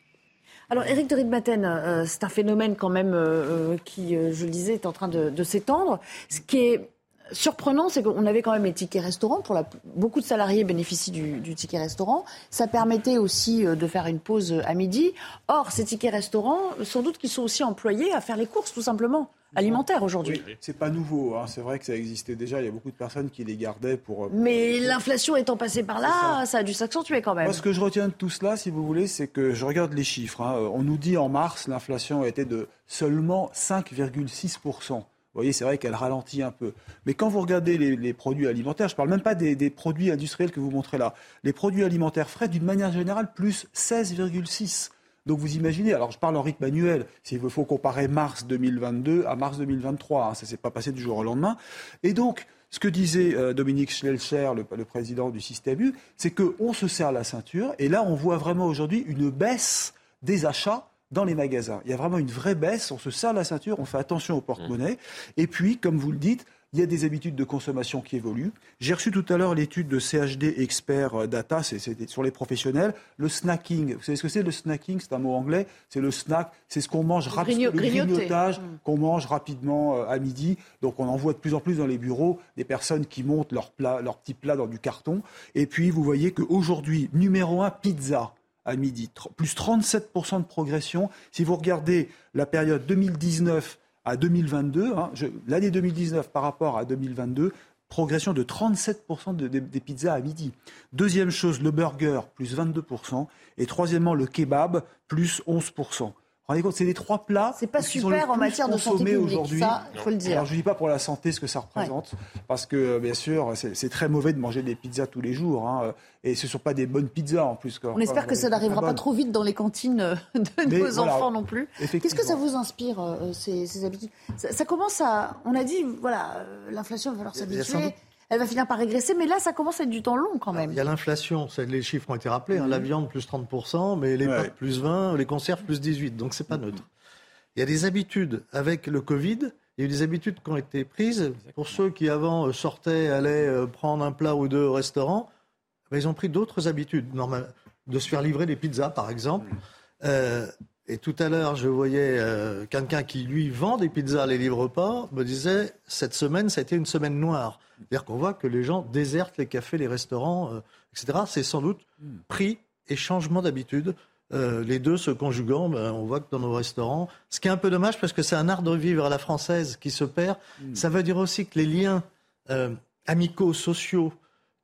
Alors Éric Deribatène, euh, c'est un phénomène quand même euh, qui, euh, je le disais, est en train de, de s'étendre. Ce qui est surprenant, c'est qu'on avait quand même les tickets restaurants. Pour la, beaucoup de salariés bénéficient du, du ticket restaurant. Ça permettait aussi de faire une pause à midi. Or, ces tickets restaurants, sans doute qu'ils sont aussi employés à faire les courses, tout simplement, alimentaires aujourd'hui. Oui, c'est pas nouveau, hein. C'est vrai que ça existait déjà. Il y a beaucoup de personnes qui les gardaient pour... pour... Mais l'inflation étant passée par là, ça. ça a dû s'accentuer quand même. Moi, ce que je retiens de tout cela, si vous voulez, c'est que je regarde les chiffres, hein. On nous dit en mars, l'inflation était de seulement cinq virgule six pour cent. Vous voyez, c'est vrai qu'elle ralentit un peu. Mais quand vous regardez les, les produits alimentaires, je ne parle même pas des, des produits industriels que vous montrez là, les produits alimentaires frais, d'une manière générale, plus seize virgule six pour cent. Donc vous imaginez, alors je parle en rythme annuel, s'il faut comparer mars deux mille vingt-deux à mars deux mille vingt-trois, hein, ça ne s'est pas passé du jour au lendemain. Et donc, ce que disait euh, Dominique Schlelcher, le, le président du Système U, c'est qu'on se serre la ceinture, et là on voit vraiment aujourd'hui une baisse des achats dans les magasins. Il y a vraiment une vraie baisse, on se serre la ceinture, on fait attention au porte-monnaie. Et puis, comme vous le dites, il y a des habitudes de consommation qui évoluent. J'ai reçu tout à l'heure l'étude de C H D Expert Data, c'est, c'est sur les professionnels. Le snacking, vous savez ce que c'est le snacking? C'est un mot anglais, c'est le snack, c'est ce qu'on mange rapidement, le grignotage qu'on mange rapidement à midi. Donc on en voit de plus en plus dans les bureaux des personnes qui montent leur plat, leur petit plat dans du carton. Et puis vous voyez qu'aujourd'hui, numéro un, pizza. À midi, plus trente-sept pour cent de progression. Si vous regardez la période deux mille dix-neuf à deux mille vingt-deux, hein, je, l'année deux mille dix-neuf par rapport à deux mille vingt-deux, progression de trente-sept pour cent de, de, des pizzas à midi. Deuxième chose, le burger, plus vingt-deux pour cent. Et troisièmement, le kebab, plus onze pour cent. Rendez compte, c'est les trois plats. C'est pas super en matière de santé publique, aujourd'hui. Ça, il faut le dire. Alors, je ne dis pas pour la santé ce que ça représente, ouais. Parce que, bien sûr, c'est, c'est très mauvais de manger des pizzas tous les jours. Hein, et ce ne sont pas des bonnes pizzas, en plus. Quoi. On espère enfin, que ça n'arrivera pas trop vite dans les cantines de Mais nos voilà, enfants non plus. Qu'est-ce que ça vous inspire, euh, ces, ces habitudes? ça, ça commence à... On a dit, voilà, l'inflation, va falloir s'habituer. Elle va finir par régresser, mais là, ça commence à être du temps long quand même. Il y a l'inflation, les chiffres ont été rappelés, hein, mmh. La viande plus trente pour cent, mais les ouais. pâtes plus vingt, les conserves plus dix-huit, donc c'est pas neutre. Il y a des habitudes avec le Covid, il y a eu des habitudes qui ont été prises. Exactement. Pour ceux qui avant sortaient, allaient prendre un plat ou deux au restaurant, mais ils ont pris d'autres habitudes, normal, de se faire livrer des pizzas par exemple. Mmh. Euh, et tout à l'heure, je voyais euh, quelqu'un qui lui vend des pizzas, les livre pas, me disait cette semaine, ça a été une semaine noire. C'est-à-dire qu'on voit que les gens désertent les cafés, les restaurants, euh, et cetera. C'est sans doute prix et changement d'habitude. Euh, les deux se conjuguant, ben, on voit que dans nos restaurants... Ce qui est un peu dommage parce que c'est un art de vivre à la française qui se perd. Mmh. Ça veut dire aussi que les liens euh, amicaux, sociaux,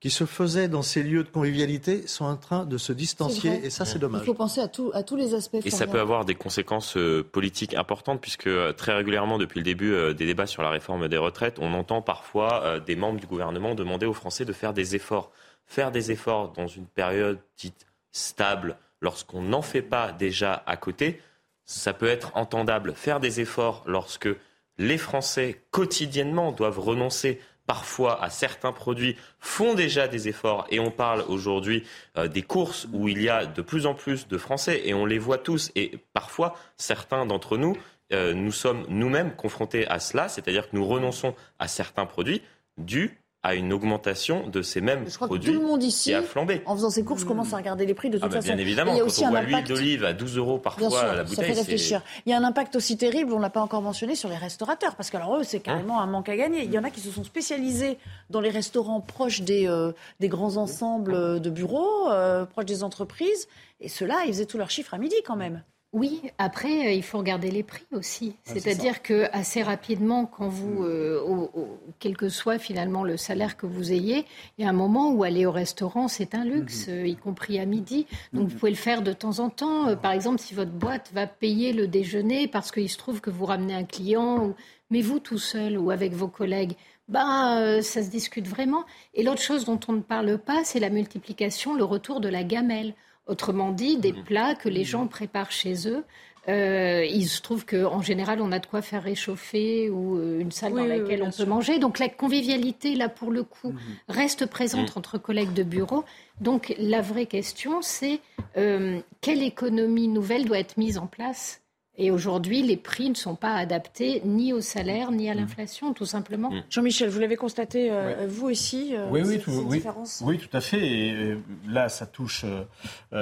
qui se faisaient dans ces lieux de convivialité sont en train de se distancier et ça c'est dommage. Il faut penser à, tout, à tous les aspects. Et ça peut avoir des conséquences politiques importantes puisque très régulièrement depuis le début des débats sur la réforme des retraites, on entend parfois des membres du gouvernement demander aux Français de faire des efforts. Faire des efforts dans une période dite stable, lorsqu'on n'en fait pas déjà à côté, ça peut être entendable. Faire des efforts lorsque les Français quotidiennement doivent renoncer parfois à certains produits, font déjà des efforts. Et on parle aujourd'hui euh, des courses où il y a de plus en plus de Français et on les voit tous. Et parfois, certains d'entre nous, euh, nous sommes nous-mêmes confrontés à cela, c'est-à-dire que nous renonçons à certains produits dus à une augmentation de ces mêmes je crois produits que tout le monde ici, qui a flambé. En faisant ses courses, commence à regarder les prix de toute ah bah façon. Bien évidemment, il y a quand aussi on voit impact... l'huile d'olive à douze euros parfois sûr, à la bouteille, ça fait réfléchir. C'est... Il y a un impact aussi terrible, on ne l'a pas encore mentionné, sur les restaurateurs, parce que alors, eux, c'est carrément hein un manque à gagner. Il y en a qui se sont spécialisés dans les restaurants proches des, euh, des grands ensembles de bureaux, euh, proches des entreprises, et ceux-là, ils faisaient tous leurs chiffres à midi quand même. Oui, après, euh, il faut regarder les prix aussi. Ah, C'est-à-dire c'est que assez rapidement, quand vous, euh, au, au, quel que soit finalement le salaire que vous ayez, il y a un moment où aller au restaurant, c'est un luxe, mm-hmm. euh, y compris à midi. Donc, mm-hmm. vous pouvez le faire de temps en temps. Euh, par exemple, si votre boîte va payer le déjeuner parce qu'il se trouve que vous ramenez un client, ou... mais vous tout seul ou avec vos collègues, ben, euh, ça se discute vraiment. Et l'autre chose dont on ne parle pas, c'est la multiplication, le retour de la gamelle. Autrement dit, des plats que les gens préparent chez eux Euh, il se trouve qu'en général, on a de quoi faire réchauffer ou euh, une salle oui, dans laquelle oui, on peut manger. Donc la convivialité, là, pour le coup, mmh. reste présente mmh. entre collègues de bureau. Donc la vraie question, c'est euh, quelle économie nouvelle doit être mise en place ? Et aujourd'hui, les prix ne sont pas adaptés ni au salaire, ni à l'inflation, tout simplement. Jean-Michel, vous l'avez constaté, euh, oui. vous aussi, euh, oui, oui, tout, oui, oui, tout à fait. Et là, ça touche euh,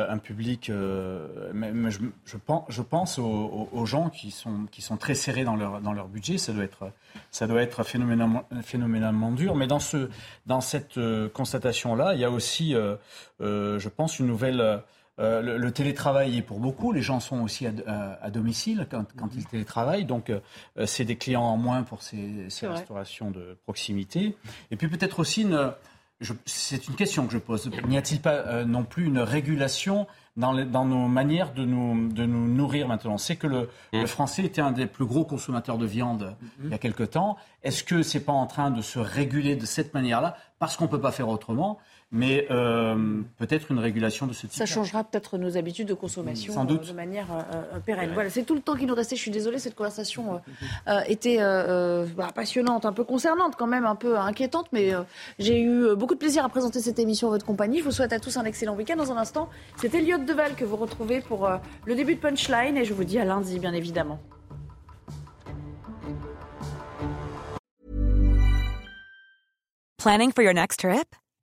un public... Euh, même, je, je pense, je pense aux, aux gens qui sont, qui sont très serrés dans leur, dans leur budget. Ça doit être, ça doit être phénoménalement, phénoménalement dur. Mais dans, ce, dans cette euh, constatation-là, il y a aussi, euh, euh, je pense, une nouvelle... Euh, Euh, le, le télétravail est pour beaucoup. Les gens sont aussi à, à, à domicile quand, quand ils télétravaillent. Donc, euh, c'est des clients en moins pour ces, ces restaurations de proximité. Et puis, peut-être aussi, une, je, c'est une question que je pose. N'y a-t-il pas euh, non plus une régulation dans, les, dans nos manières de nous, de nous nourrir maintenant? C'est que le, mmh. le français était un des plus gros consommateurs de viande mmh. il y a quelque temps. Est-ce que c'est pas en train de se réguler de cette manière-là parce qu'on peut pas faire autrement? Mais euh, peut-être une régulation de ce type. Ça changera peut-être nos habitudes de consommation Sans doute. Euh, de manière euh, pérenne. Ouais. Voilà, c'est tout le temps qui nous restait. Je suis désolée, cette conversation euh, euh, était euh, bah, passionnante, un peu concernante quand même, un peu inquiétante. Mais euh, j'ai eu beaucoup de plaisir à présenter cette émission en votre compagnie. Je vous souhaite à tous un excellent week-end. Dans un instant, c'est Elliot Deval que vous retrouvez pour euh, le début de Punchline. Et je vous dis à lundi, bien évidemment. Planning for your next trip?